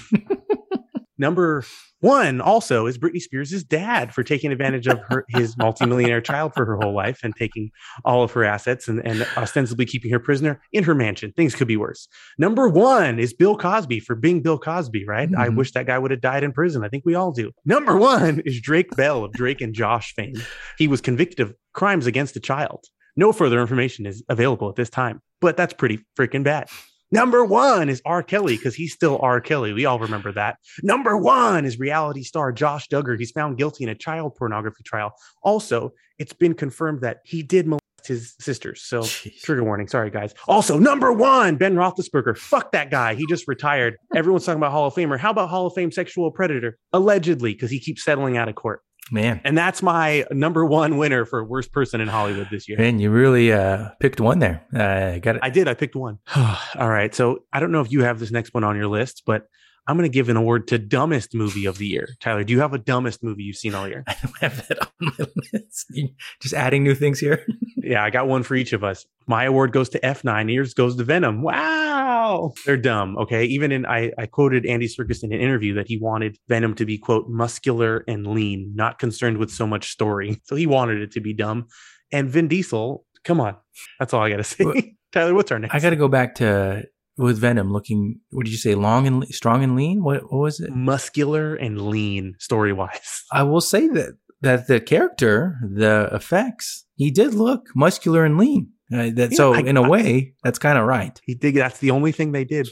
Number one also is Britney Spears' dad for taking advantage of his multimillionaire child for her whole life and taking all of her assets and ostensibly keeping her prisoner in her mansion. Things could be worse. Number one is Bill Cosby for being Bill Cosby, right? Mm-hmm. I wish that guy would have died in prison. I think we all do. Number one is Drake Bell of Drake and Josh fame. He was convicted of crimes against a child. No further information is available at this time, but that's pretty freaking bad. Number one is R. Kelly, because he's still R. Kelly. We all remember that. Number one is reality star Josh Duggar. He's found guilty in a child pornography trial. Also, it's been confirmed that he did molest his sisters. So trigger warning. Sorry, guys. Also, number one, Ben Roethlisberger. Fuck that guy. He just retired. Everyone's talking about Hall of Famer. How about Hall of Fame sexual predator? Allegedly, because he keeps settling out of court. Man. And that's my number one winner for worst person in Hollywood this year. Man, you really picked one there. Got it. I did. I picked one. All right. So I don't know if you have this next one on your list, but I'm going to give an award to dumbest movie of the year. Tyler, do you have a dumbest movie you've seen all year? I don't have that on my list. You're just adding new things here. Yeah, I got one for each of us. My award goes to F9, yours goes to Venom. Wow. They're dumb. Okay. Even in, I quoted Andy Serkis in an interview that he wanted Venom to be, quote, muscular and lean, not concerned with so much story. So he wanted it to be dumb. And Vin Diesel, come on. That's all I got to say. Well, Tyler, what's our next? I got to go back to... With Venom looking, what did you say? Long and strong and lean? What was it? Muscular and lean, story-wise. I will say that the character, the effects, he did look muscular and lean. So in a way, that's kind of right. He did. That's the only thing they did.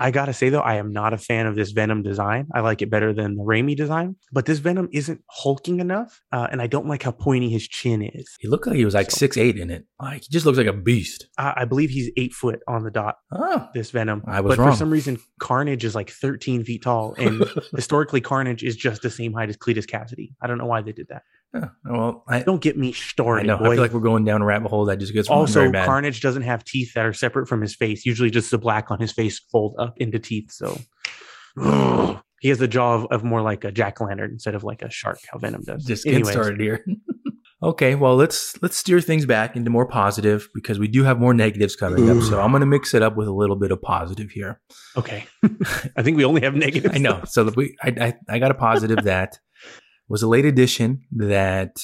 I got to say, though, I am not a fan of this Venom design. I like it better than the Raimi design. But this Venom isn't hulking enough. And I don't like how pointy his chin is. He looked like he was like 6'8" in it. Like, he just looks like a beast. I believe he's 8 foot on the dot. Oh, this Venom. But I was wrong. For some reason, Carnage is like 13 feet tall. And historically, Carnage is just the same height as Cletus Cassidy. I don't know why they did that. Oh, well, don't get me started. I know. Boy. I feel like we're going down a rabbit hole that just gets also bad. Carnage doesn't have teeth that are separate from his face. Usually, just the black on his face fold up into teeth. So he has the jaw of more like a jack-o'-lantern instead of like a shark. How Venom does. Just get started here. Okay, well let's steer things back into more positive because we do have more negatives coming up. So I'm going to mix it up with a little bit of positive here. Okay, I think we only have negatives. I know. So I got a positive that. Was a late edition that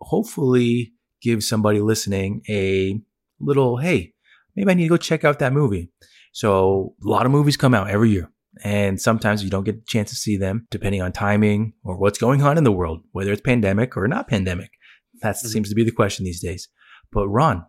hopefully gives somebody listening a little, hey, maybe I need to go check out that movie. So a lot of movies come out every year, and sometimes you don't get a chance to see them depending on timing or what's going on in the world, whether it's pandemic or not pandemic. That seems to be the question these days. But Ron,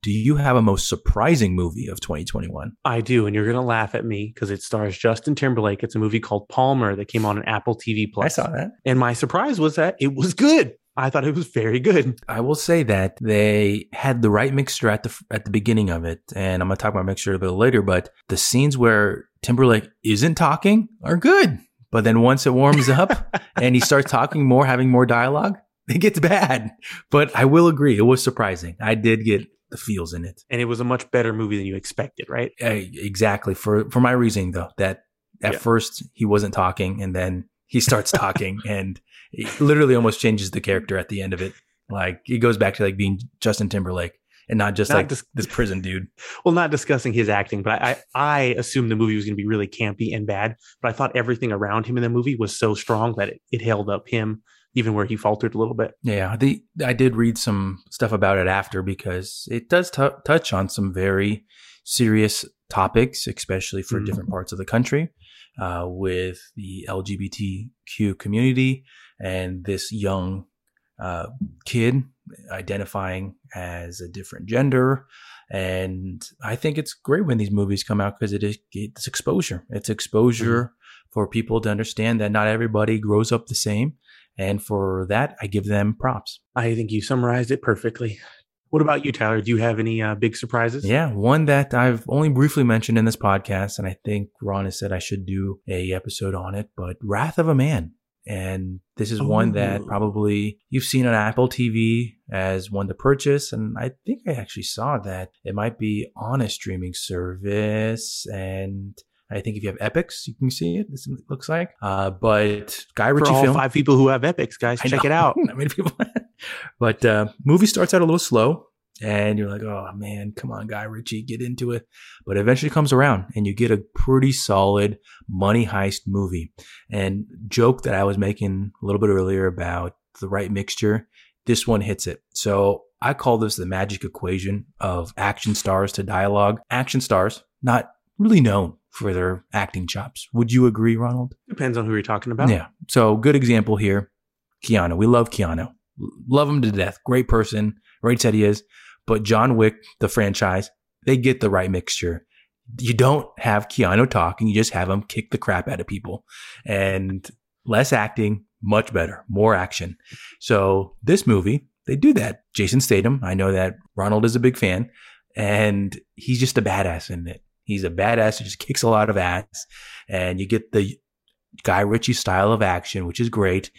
do you have a most surprising movie of 2021? I do, and you're going to laugh at me because it stars Justin Timberlake. It's a movie called Palmer that came on an Apple TV Plus. I saw that. And my surprise was that it was good. I thought it was very good. I will say that they had the right mixture at the beginning of it, and I'm going to talk about mixture a bit later, but the scenes where Timberlake isn't talking are good. But then once it warms up and he starts talking more, having more dialogue, it gets bad. But I will agree, it was surprising. I did get the feels in it. And it was a much better movie than you expected, right? Exactly. For my reasoning, though, that at first he wasn't talking and then he starts talking and it literally almost changes the character at the end of it. Like, it goes back to like being Justin Timberlake and not just this prison dude. Well, not discussing his acting, but I assumed the movie was going to be really campy and bad, but I thought everything around him in the movie was so strong that it held up him. Even where he faltered a little bit. Yeah, I did read some stuff about it after because it does touch on some very serious topics, especially for different parts of the country with the LGBTQ community and this young kid identifying as a different gender. And I think it's great when these movies come out because it's exposure. It's exposure for people to understand that not everybody grows up the same. And for that, I give them props. I think you summarized it perfectly. What about you, Tyler? Do you have any big surprises? Yeah, one that I've only briefly mentioned in this podcast, and I think Ron has said I should do a episode on it, but Wrath of a Man. And this is one that probably you've seen on Apple TV as one to purchase. And I think I actually saw that it might be on a streaming service and... I think if you have Epix, you can see it. This is what it looks like. But Guy Ritchie film. For all 5 people who have Epix, guys, check it out. Not many people. But movie starts out a little slow, and you're like, oh, man, come on, Guy Ritchie, get into it. But eventually comes around, and you get a pretty solid money heist movie. And joke that I was making a little bit earlier about the right mixture, this one hits it. So I call this the magic equation of action stars to dialogue. Action stars, not really known for their acting chops. Would you agree, Ronald? Depends on who you're talking about. Yeah. So good example here, Keanu. We love Keanu. Love him to death. Great person. Right said he is. But John Wick, the franchise, they get the right mixture. you don't have Keanu talking. You just have him kick the crap out of people, and less acting, much better, more action. So this movie, they do that. Jason Statham, I know that Ronald is a big fan, and he's just a badass in it. He's a badass who just kicks a lot of ass, and you get the Guy Ritchie style of action, which is great.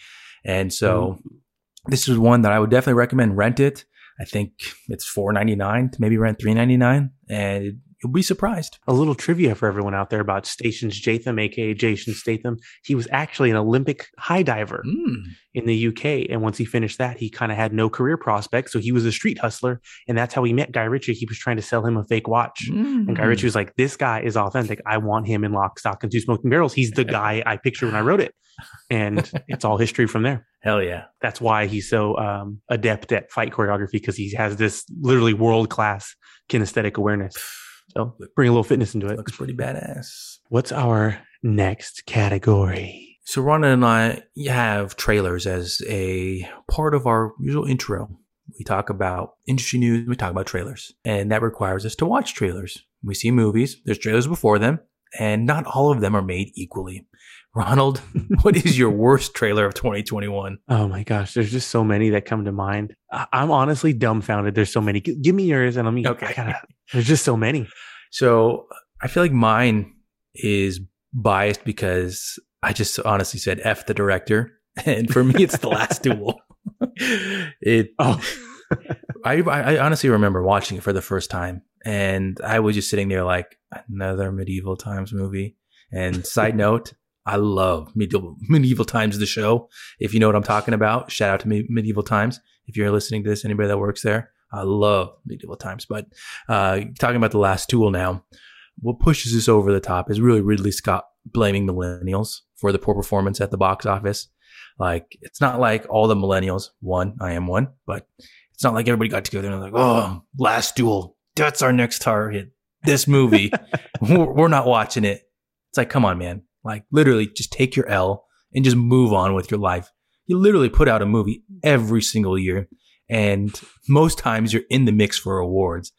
And so this is one that I would definitely recommend. Rent it. I think it's $4.99 to maybe rent $3.99, and you'll be surprised. A little trivia for everyone out there about Stations Jatham, aka Jason Statham. He was actually an Olympic high diver in the UK, and once he finished that, he kind of had no career prospects, so he was a street hustler, and that's how he met Guy Ritchie. He was trying to sell him a fake watch, and Guy Ritchie was like, "This guy is authentic. I want him in Lock, Stock, and Two Smoking Barrels. He's the guy I picture when I wrote it," and it's all history from there. Hell yeah. That's why he's so adept at fight choreography, because he has this literally world-class kinesthetic awareness. So bring a little fitness into it. Looks pretty badass. What's our next category? So Ron and I have trailers as a part of our usual intro. We talk about industry news. We talk about trailers. And that requires us to watch trailers. We see movies. There's trailers before them. And not all of them are made equally. Ronald, what is your worst trailer of 2021? Oh my gosh, there's just so many that come to mind. I'm honestly dumbfounded. There's so many. Give me yours, and there's just so many. So I feel like mine is biased because I just honestly said F the director, and for me, it's The Last Duel. I honestly remember watching it for the first time, and I was just sitting there like, another medieval times movie. And side note, I love medieval times, the show. If you know what I'm talking about, shout out to Medieval Times. If you're listening to this, anybody that works there, I love Medieval Times. But talking about The Last Duel now, what pushes this over the top is really Ridley Scott blaming millennials for the poor performance at the box office. Like, it's not like all the millennials, I am one, but it's not like everybody got together and like, oh, Last Duel, that's our next target. This movie, we're not watching it. It's like, come on, man. Like, literally, just take your L and just move on with your life. You literally put out a movie every single year, and most times you're in the mix for awards.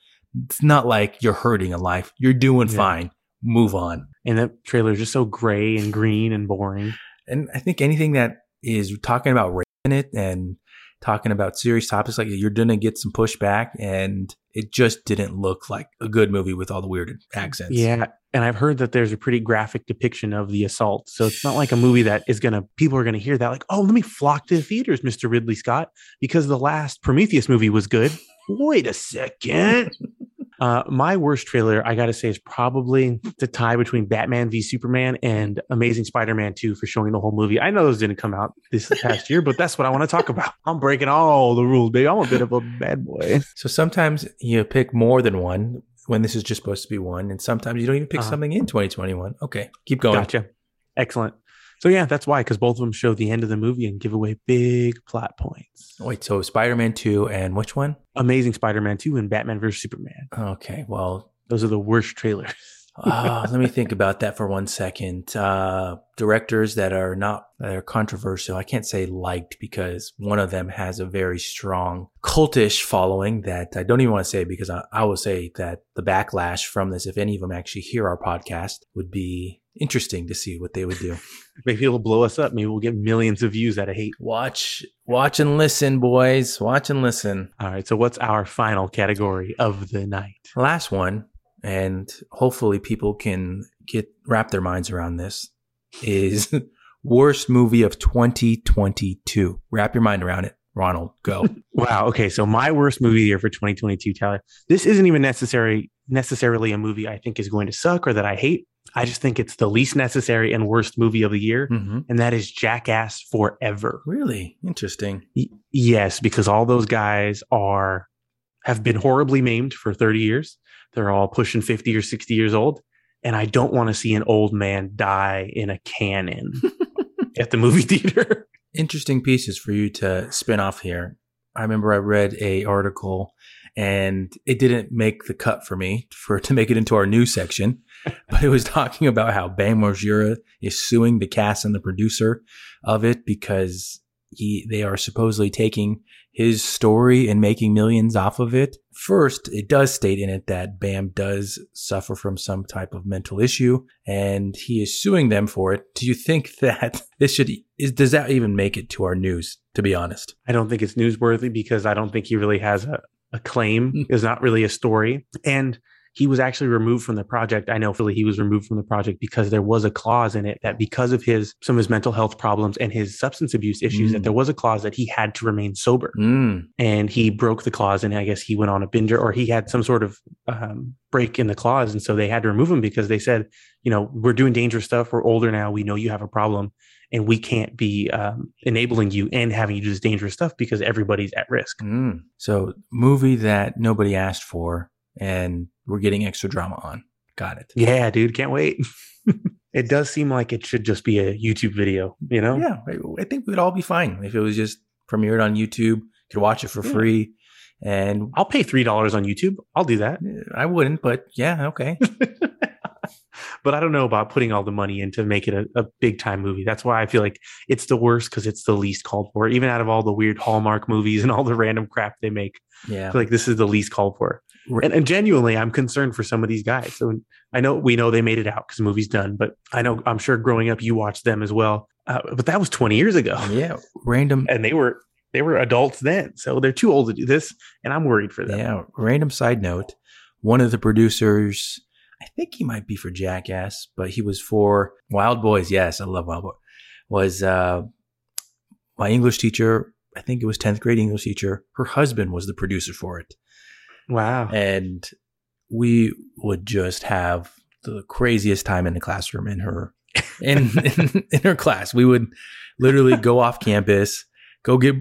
It's not like you're hurting in life. You're doing fine. Move on. And that trailer is just so gray and green and boring. And I think anything that is talking about rape in it and talking about serious topics, like, you're going to get some pushback, and it just didn't look like a good movie with all the weird accents. Yeah. And I've heard that there's a pretty graphic depiction of the assault. So it's not like a movie that is going to, people are going to hear that like, oh, let me flock to the theaters, Mr. Ridley Scott, because the last Prometheus movie was good. Wait a second. My worst trailer, I got to say, is probably the tie between Batman v Superman and Amazing Spider-Man 2 for showing the whole movie. I know those didn't come out this past year, but that's what I want to talk about. I'm breaking all the rules, baby. I'm a bit of a bad boy. So sometimes you pick more than one when this is just supposed to be one. And sometimes you don't even pick something in 2021. Okay, keep going. Gotcha. Excellent. So yeah, that's why, because both of them show the end of the movie and give away big plot points. Wait, so Spider-Man 2 and which one? Amazing Spider-Man 2 and Batman vs. Superman. Okay, well, those are the worst trailers. Let me think about that for 1 second. Directors that are controversial. I can't say liked, because one of them has a very strong cultish following that I don't even want to say, because I will say that the backlash from this, if any of them actually hear our podcast, would be interesting to see what they would do. Maybe it'll blow us up. Maybe we'll get millions of views out of hate. Watch and listen, boys. Watch and listen. All right. So what's our final category of the night? Last one. And hopefully people can wrap their minds around this, is worst movie of 2022. Wrap your mind around it. Ronald, go. Wow. Okay. So my worst movie here for 2022, Tyler, this isn't even necessarily a movie I think is going to suck or that I hate. I just think it's the least necessary and worst movie of the year. Mm-hmm. And that is Jackass Forever. Really? Interesting. Yes, because all those guys have been horribly maimed for 30 years. They're all pushing 50 or 60 years old. And I don't want to see an old man die in a cannon at the movie theater. Interesting pieces for you to spin off here. I remember I read an article, and it didn't make the cut for me to make it into our news section. But it was talking about how Bam Margera is suing the cast and the producer of it because they are supposedly taking his story and making millions off of it First, it does state in it that Bam does suffer from some type of mental issue, and he is suing them for it. Do you think that this does that even make it to our news, to be honest? I don't think it's newsworthy because I don't think he really has a claim. It's not really a story. And he was actually removed from the project. I know, Philly, he was removed from the project because there was a clause in it that because of some of his mental health problems and his substance abuse issues, that there was a clause that he had to remain sober. And he broke the clause, and I guess he went on a binger, or he had some sort of break in the clause. And so they had to remove him because they said, you know, we're doing dangerous stuff. We're older now. We know you have a problem, and we can't be enabling you and having you do this dangerous stuff because everybody's at risk. So movie that nobody asked for, and we're getting extra drama on. Got it. Yeah, dude. Can't wait. It does seem like it should just be a YouTube video, you know? Yeah. I think we'd all be fine if it was just premiered on YouTube. You could watch it for free. And I'll pay $3 on YouTube. I'll do that. I wouldn't, but yeah, okay. But I don't know about putting all the money in to make it a big time movie. That's why I feel like it's the worst, because it's the least called for, even out of all the weird Hallmark movies and all the random crap they make. Yeah. I feel like this is the least called for. And genuinely, I'm concerned for some of these guys. So I know we know they made it out because the movie's done, but I know, I'm sure growing up, you watched them as well. But that was 20 years ago. Yeah. Random. And they were adults then. So they're too old to do this. And I'm worried for them. Yeah. Random side note. One of the producers, I think he might be for Jackass, but he was for Wild Boys. Yes, I love Wild Boys. Was my English teacher, I think it was 10th grade English teacher. Her husband was the producer for it. Wow. And we would just have the craziest time in the classroom in her class. We would literally go off campus, go get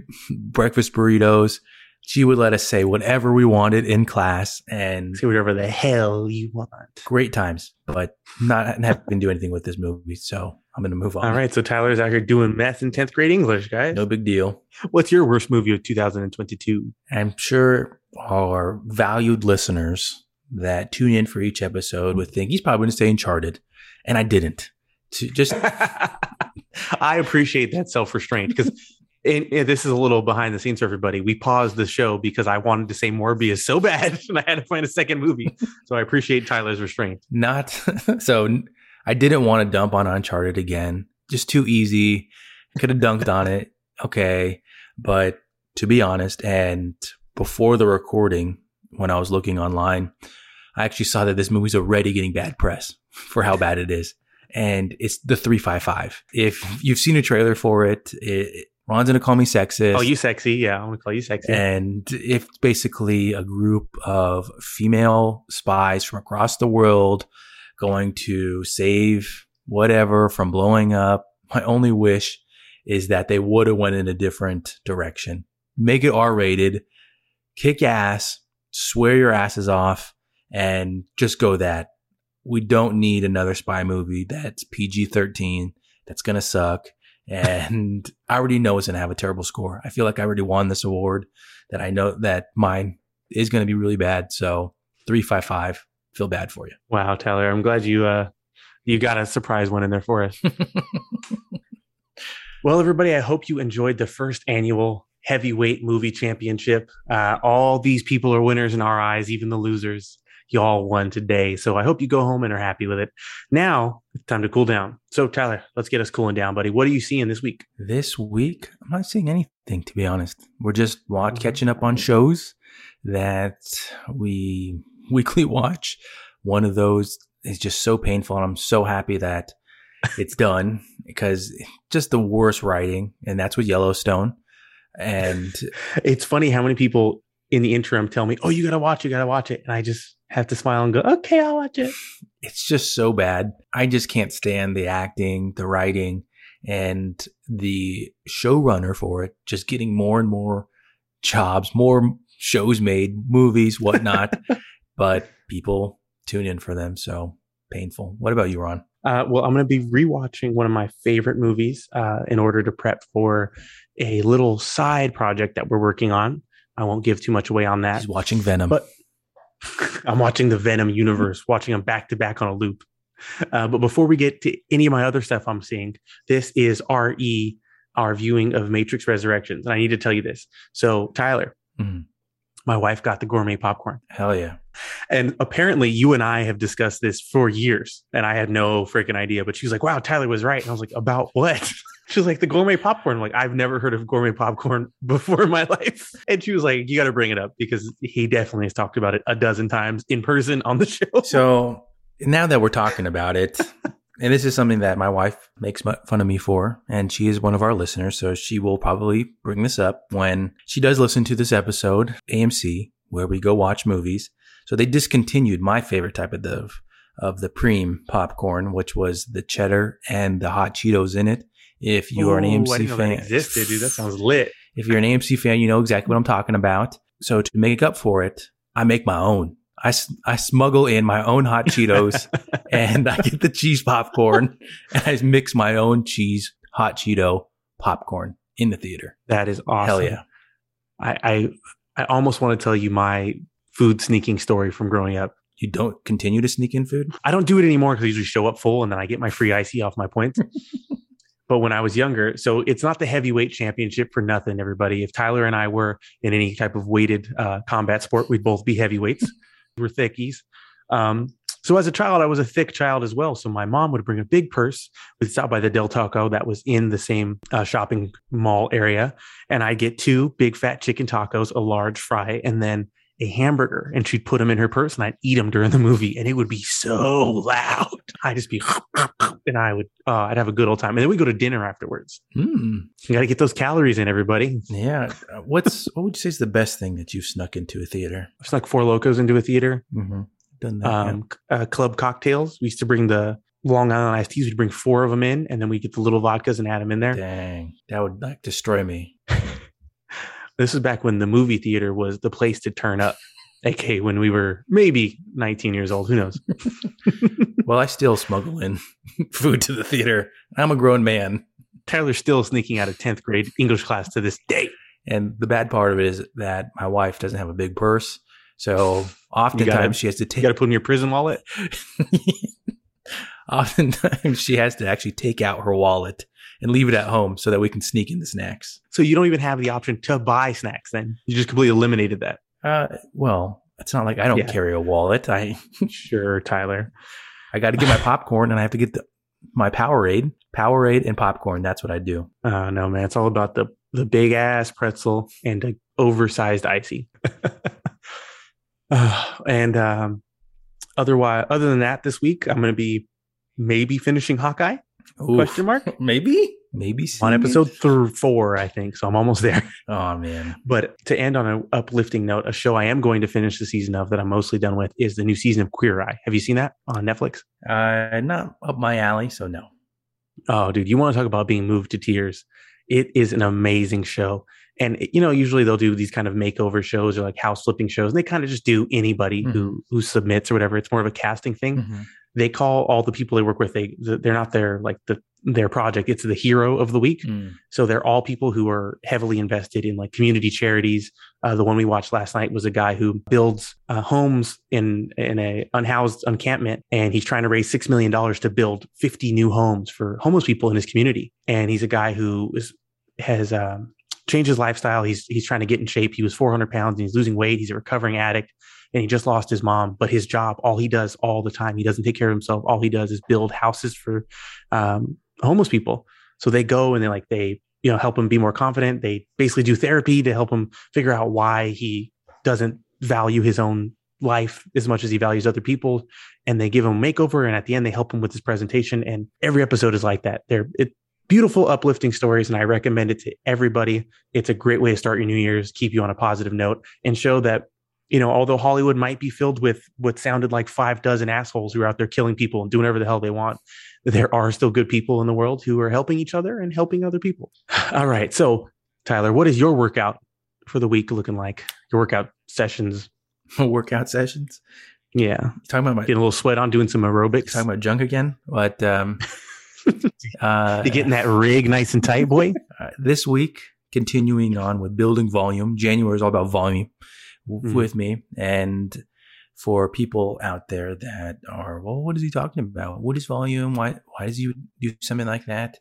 breakfast burritos. She would let us say whatever we wanted in class and say whatever the hell you want. Great times, but not having to do anything with this movie. So I'm going to move on. All right. So Tyler's out here doing math in 10th grade English, guys. No big deal. What's your worst movie of 2022? I'm sure our valued listeners that tune in for each episode would think he's probably going to say Uncharted. And I didn't. I appreciate that self-restraint because And this is a little behind the scenes for everybody. We paused the show because I wanted to say Morbius so bad and I had to find a second movie. So I appreciate Tyler's restraint. So I didn't want to dump on Uncharted again. Just too easy. Could have dunked on it. Okay. But to be honest, and before the recording, when I was looking online, I actually saw that this movie's already getting bad press for how bad it is. And it's the 355. If you've seen a trailer for it, Ron's going to call me sexist. Oh, you sexy. Yeah, I'm going to call you sexy. And it's basically a group of female spies from across the world going to save whatever from blowing up. My only wish is that they would have went in a different direction. Make it R-rated, kick ass, swear your asses off, and just go that. We don't need another spy movie that's PG-13, that's going to suck. And I already know it's going to have a terrible score. I feel like I already won this award, that I know that mine is going to be really bad. So 355, feel bad for you. Wow, Tyler. I'm glad you got a surprise one in there for us. Well, everybody, I hope you enjoyed the first annual Heavyweight Movie Championship. All these people are winners in our eyes, even the losers. Y'all won today. So I hope you go home and are happy with it. Now it's time to cool down. So Tyler, let's get us cooling down, buddy. What are you seeing this week? This week, I'm not seeing anything, to be honest. We're just catching up on shows that we weekly watch. One of those is just so painful. And I'm so happy that it's done because just the worst writing. And that's with Yellowstone. And it's funny how many people in the interim tell me, oh, you got to watch it. And I just have to smile and go, okay, I'll watch it. It's just so bad. I just can't stand the acting, the writing, and the showrunner for it just getting more and more jobs, more shows made, movies, whatnot. But people tune in for them. So painful. What about you, Ron? Well, I'm going to be rewatching one of my favorite movies in order to prep for a little side project that we're working on. I won't give too much away on that. He's watching Venom. But I'm watching the Venom universe, watching them back to back on a loop. But before we get to any of my other stuff I'm seeing, this is our viewing of Matrix Resurrections. And I need to tell you this. So Tyler, My wife got the gourmet popcorn. Hell yeah. And apparently you and I have discussed this for years and I had no freaking idea, but she was like, wow, Tyler was right. And I was like, about what? She was like, the gourmet popcorn. I'm like, I've never heard of gourmet popcorn before in my life. And she was like, you got to bring it up because he definitely has talked about it a dozen times in person on the show. So now that we're talking about it, and this is something that my wife makes fun of me for, and she is one of our listeners, so she will probably bring this up when she does listen to this episode, AMC, where we go watch movies. So they discontinued my favorite type of the Preem popcorn, which was the cheddar and the hot Cheetos in it. If you are an AMC fan, I didn't know that existed, dude. That sounds lit. If you're an AMC fan, you know exactly what I'm talking about. So to make up for it, I make my own. I smuggle in my own hot Cheetos and I get the cheese popcorn and I mix my own cheese hot Cheeto popcorn in the theater. That is awesome. Hell yeah. I almost want to tell you my food sneaking story from growing up. You don't continue to sneak in food? I don't do it anymore because I usually show up full and then I get my free icy off my points. But when I was younger, so it's not the heavyweight championship for nothing, everybody. If Tyler and I were in any type of weighted combat sport, we'd both be heavyweights. Were thickies. So as a child, I was a thick child as well. So my mom would bring a big purse. It's out by the Del Taco that was in the same shopping mall area. And I get 2 big fat chicken tacos, a large fry, and then a hamburger. And she'd put them in her purse and I'd eat them during the movie. And it would be so loud. I'd just be, and I'd have a good old time. And then we go to dinner afterwards. You got to get those calories in, everybody. Yeah. What would you say is the best thing that you've snuck into a theater? I've snuck 4 Locos into a theater. Mm-hmm. Done that. Club cocktails. We used to bring the Long Island iced teas. We'd bring 4 of them in and then we get the little vodkas and add them in there. Dang. That would like destroy me. This was back when the movie theater was the place to turn up, aka when we were maybe 19 years old. Who knows? Well, I still smuggle in food to the theater. I'm a grown man. Tyler's still sneaking out of 10th grade English class to this day. And the bad part of it is that my wife doesn't have a big purse. So oftentimes she has to take... You got to put in your prison wallet? Oftentimes she has to actually take out her wallet and leave it at home so that we can sneak in the snacks. So you don't even have the option to buy snacks then? You just completely eliminated that? Well, it's not like I don't carry a wallet. Sure, Tyler. I got to get my popcorn and I have to get my Powerade. Powerade and popcorn. That's what I do. No, man. It's all about the big ass pretzel and an oversized icy. Otherwise, other than that, this week, I'm going to be maybe finishing Hawkeye. Oof. Question mark? Maybe on episode 4, I think. So I'm almost there. Oh man! But to end on an uplifting note, a show I am going to finish the season of that I'm mostly done with is the new season of Queer Eye. Have you seen that on Netflix? Not up my alley, so no. Oh, dude, you want to talk about being moved to tears? It is an amazing show. And, you know, usually they'll do these kind of makeover shows or like house flipping shows. And they kind of just do anybody who submits or whatever. It's more of a casting thing. Mm-hmm. They call all the people they work with. They're not their like their project. It's the hero of the week. Mm. So they're all people who are heavily invested in like community charities. The one we watched last night was a guy who builds homes in a unhoused encampment, and he's trying to raise $6 million to build 50 new homes for homeless people in his community. And he's a guy who has changed his lifestyle. He's trying to get in shape. He was 400 pounds and he's losing weight. He's a recovering addict. And he just lost his mom, but his job, all he does all the time, he doesn't take care of himself. All he does is build houses for homeless people. So they go and they help him be more confident. They basically do therapy to help him figure out why he doesn't value his own life as much as he values other people. And they give him a makeover. And at the end, they help him with his presentation. And every episode is like that. It's beautiful, uplifting stories. And I recommend it to everybody. It's a great way to start your New Year's, keep you on a positive note, and show that, you know, although Hollywood might be filled with what sounded like 5 dozen assholes who are out there killing people and doing whatever the hell they want, there are still good people in the world who are helping each other and helping other people. All right. So, Tyler, what is your workout for the week looking like? Your workout sessions. Workout sessions? Yeah. You're talking about getting a little sweat on, doing some aerobics. You're talking about junk again? But you're getting that rig nice and tight, boy? This week, continuing on with building volume. January is all about volume. With me. And for people out there that are, well, what is he talking about? What is volume? Why does he do something like that?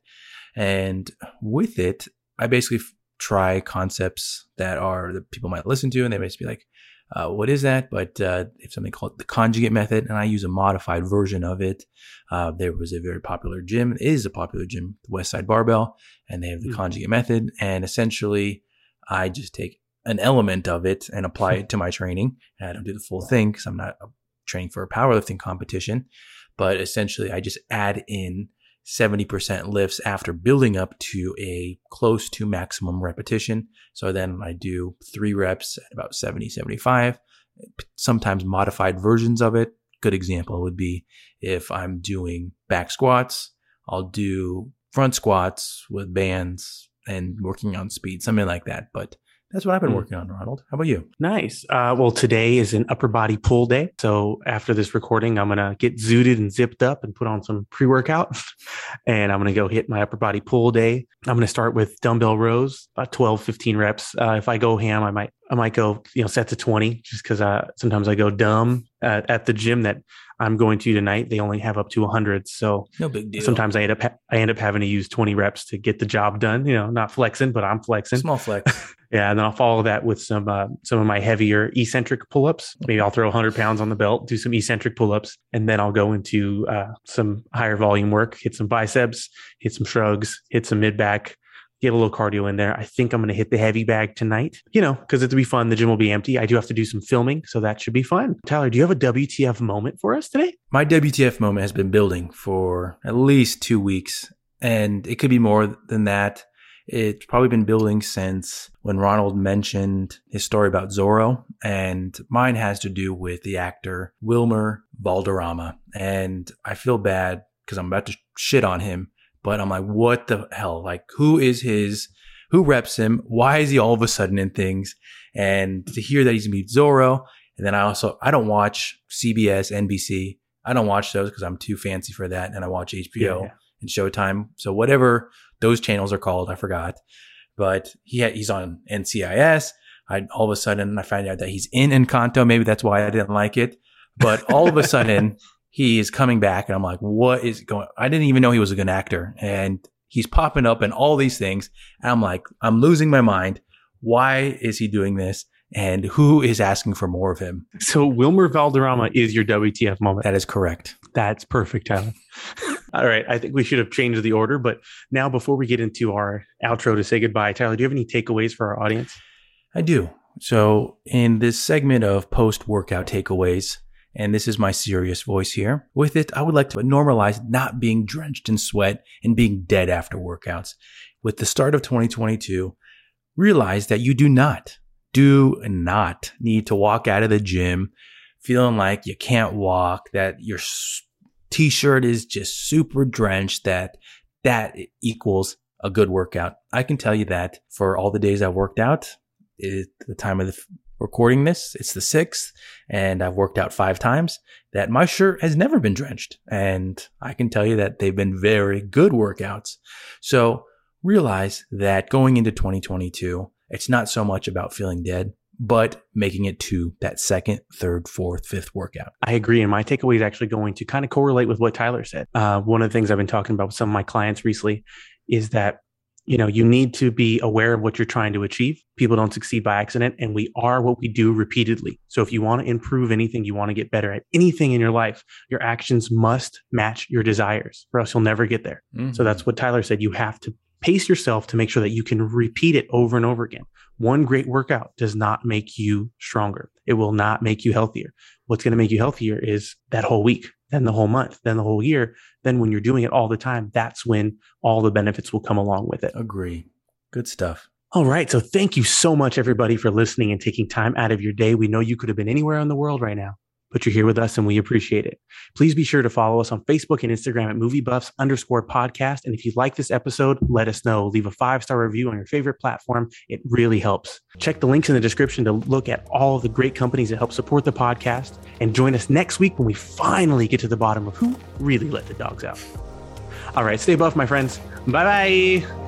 And with it, I basically try concepts that people might listen to, and they basically be like, what is that? But they have something called the conjugate method, and I use a modified version of it. There was a very popular gym, is a popular gym, the West Side Barbell, and they have the conjugate method. And essentially, I just take an element of it and apply it to my training. And I don't do the full thing because I'm not training for a powerlifting competition. But essentially, I just add in 70% lifts after building up to a close to maximum repetition. So then I do 3 reps at about 70, 75, sometimes modified versions of it. Good example would be if I'm doing back squats, I'll do front squats with bands and working on speed, something like that. But that's what I've been working on, Ronald. How about you? Nice. Well, today is an upper body pull day. So after this recording, I'm going to get zooted and zipped up and put on some pre-workout. And I'm going to go hit my upper body pull day. I'm going to start with dumbbell rows, about 12, 15 reps. If I go ham, I might go, set to 20, just because sometimes I go dumb at the gym that I'm going to tonight. They only have up to 100. So no big deal. Sometimes I end up having to use 20 reps to get the job done, not flexing, but I'm flexing. Small flex. Yeah. And then I'll follow that with some of my heavier eccentric pull-ups. Maybe I'll throw 100 pounds on the belt, do some eccentric pull-ups, and then I'll go into some higher volume work, hit some biceps, hit some shrugs, hit some mid-back, get a little cardio in there. I think I'm going to hit the heavy bag tonight, because it'll be fun. The gym will be empty. I do have to do some filming, so that should be fun. Tyler, do you have a WTF moment for us today? My WTF moment has been building for at least 2 weeks, and it could be more than that. It's probably been building since when Ronald mentioned his story about Zorro, and mine has to do with the actor Wilmer Valderrama. And I feel bad because I'm about to shit on him, but I'm like, what the hell? Like, who reps him? Why is he all of a sudden in things? And to hear that he's going to be Zorro. And then I don't watch CBS, NBC. I don't watch those because I'm too fancy for that. And I watch HBO and Showtime. So whatever those channels are called, I forgot. But he's on NCIS. All of a sudden, I find out that he's in Encanto. Maybe that's why I didn't like it. But all of a sudden, he is coming back. And I'm like, what is going on? I didn't even know he was a good actor. And he's popping up in all these things. And I'm like, I'm losing my mind. Why is he doing this? And who is asking for more of him? So Wilmer Valderrama is your WTF moment. That is correct. That's perfect, Tyler. All right. I think we should have changed the order. But now before we get into our outro to say goodbye, Tyler, do you have any takeaways for our audience? I do. So in this segment of post-workout takeaways, and this is my serious voice here, with it, I would like to normalize not being drenched in sweat and being dead after workouts. With the start of 2022, realize that you do not need to walk out of the gym feeling like you can't walk, that your t-shirt is just super drenched, that equals a good workout. I can tell you that for all the days I worked out, at the time of the recording this, it's the 6th, and I've worked out 5 times, that my shirt has never been drenched. And I can tell you that they've been very good workouts. So realize that going into 2022, it's not so much about feeling dead, but making it to that 2nd, 3rd, 4th, 5th workout. I agree. And my takeaway is actually going to kind of correlate with what Tyler said. One of the things I've been talking about with some of my clients recently is that, you need to be aware of what you're trying to achieve. People don't succeed by accident, and we are what we do repeatedly. So if you want to improve anything, you want to get better at anything in your life, your actions must match your desires, or else you'll never get there. Mm-hmm. So that's what Tyler said. You have to pace yourself to make sure that you can repeat it over and over again. One great workout does not make you stronger. It will not make you healthier. What's going to make you healthier is that whole week, then the whole month, then the whole year. Then when you're doing it all the time, that's when all the benefits will come along with it. Agree. Good stuff. All right. So thank you so much, everybody, for listening and taking time out of your day. We know you could have been anywhere in the world right now, but you're here with us and we appreciate it. Please be sure to follow us on Facebook and Instagram at moviebuffs_podcast. And if you like this episode, let us know. Leave a 5-star review on your favorite platform. It really helps. Check the links in the description to look at all of the great companies that help support the podcast. And join us next week when we finally get to the bottom of who really let the dogs out. All right, stay buff, my friends. Bye-bye.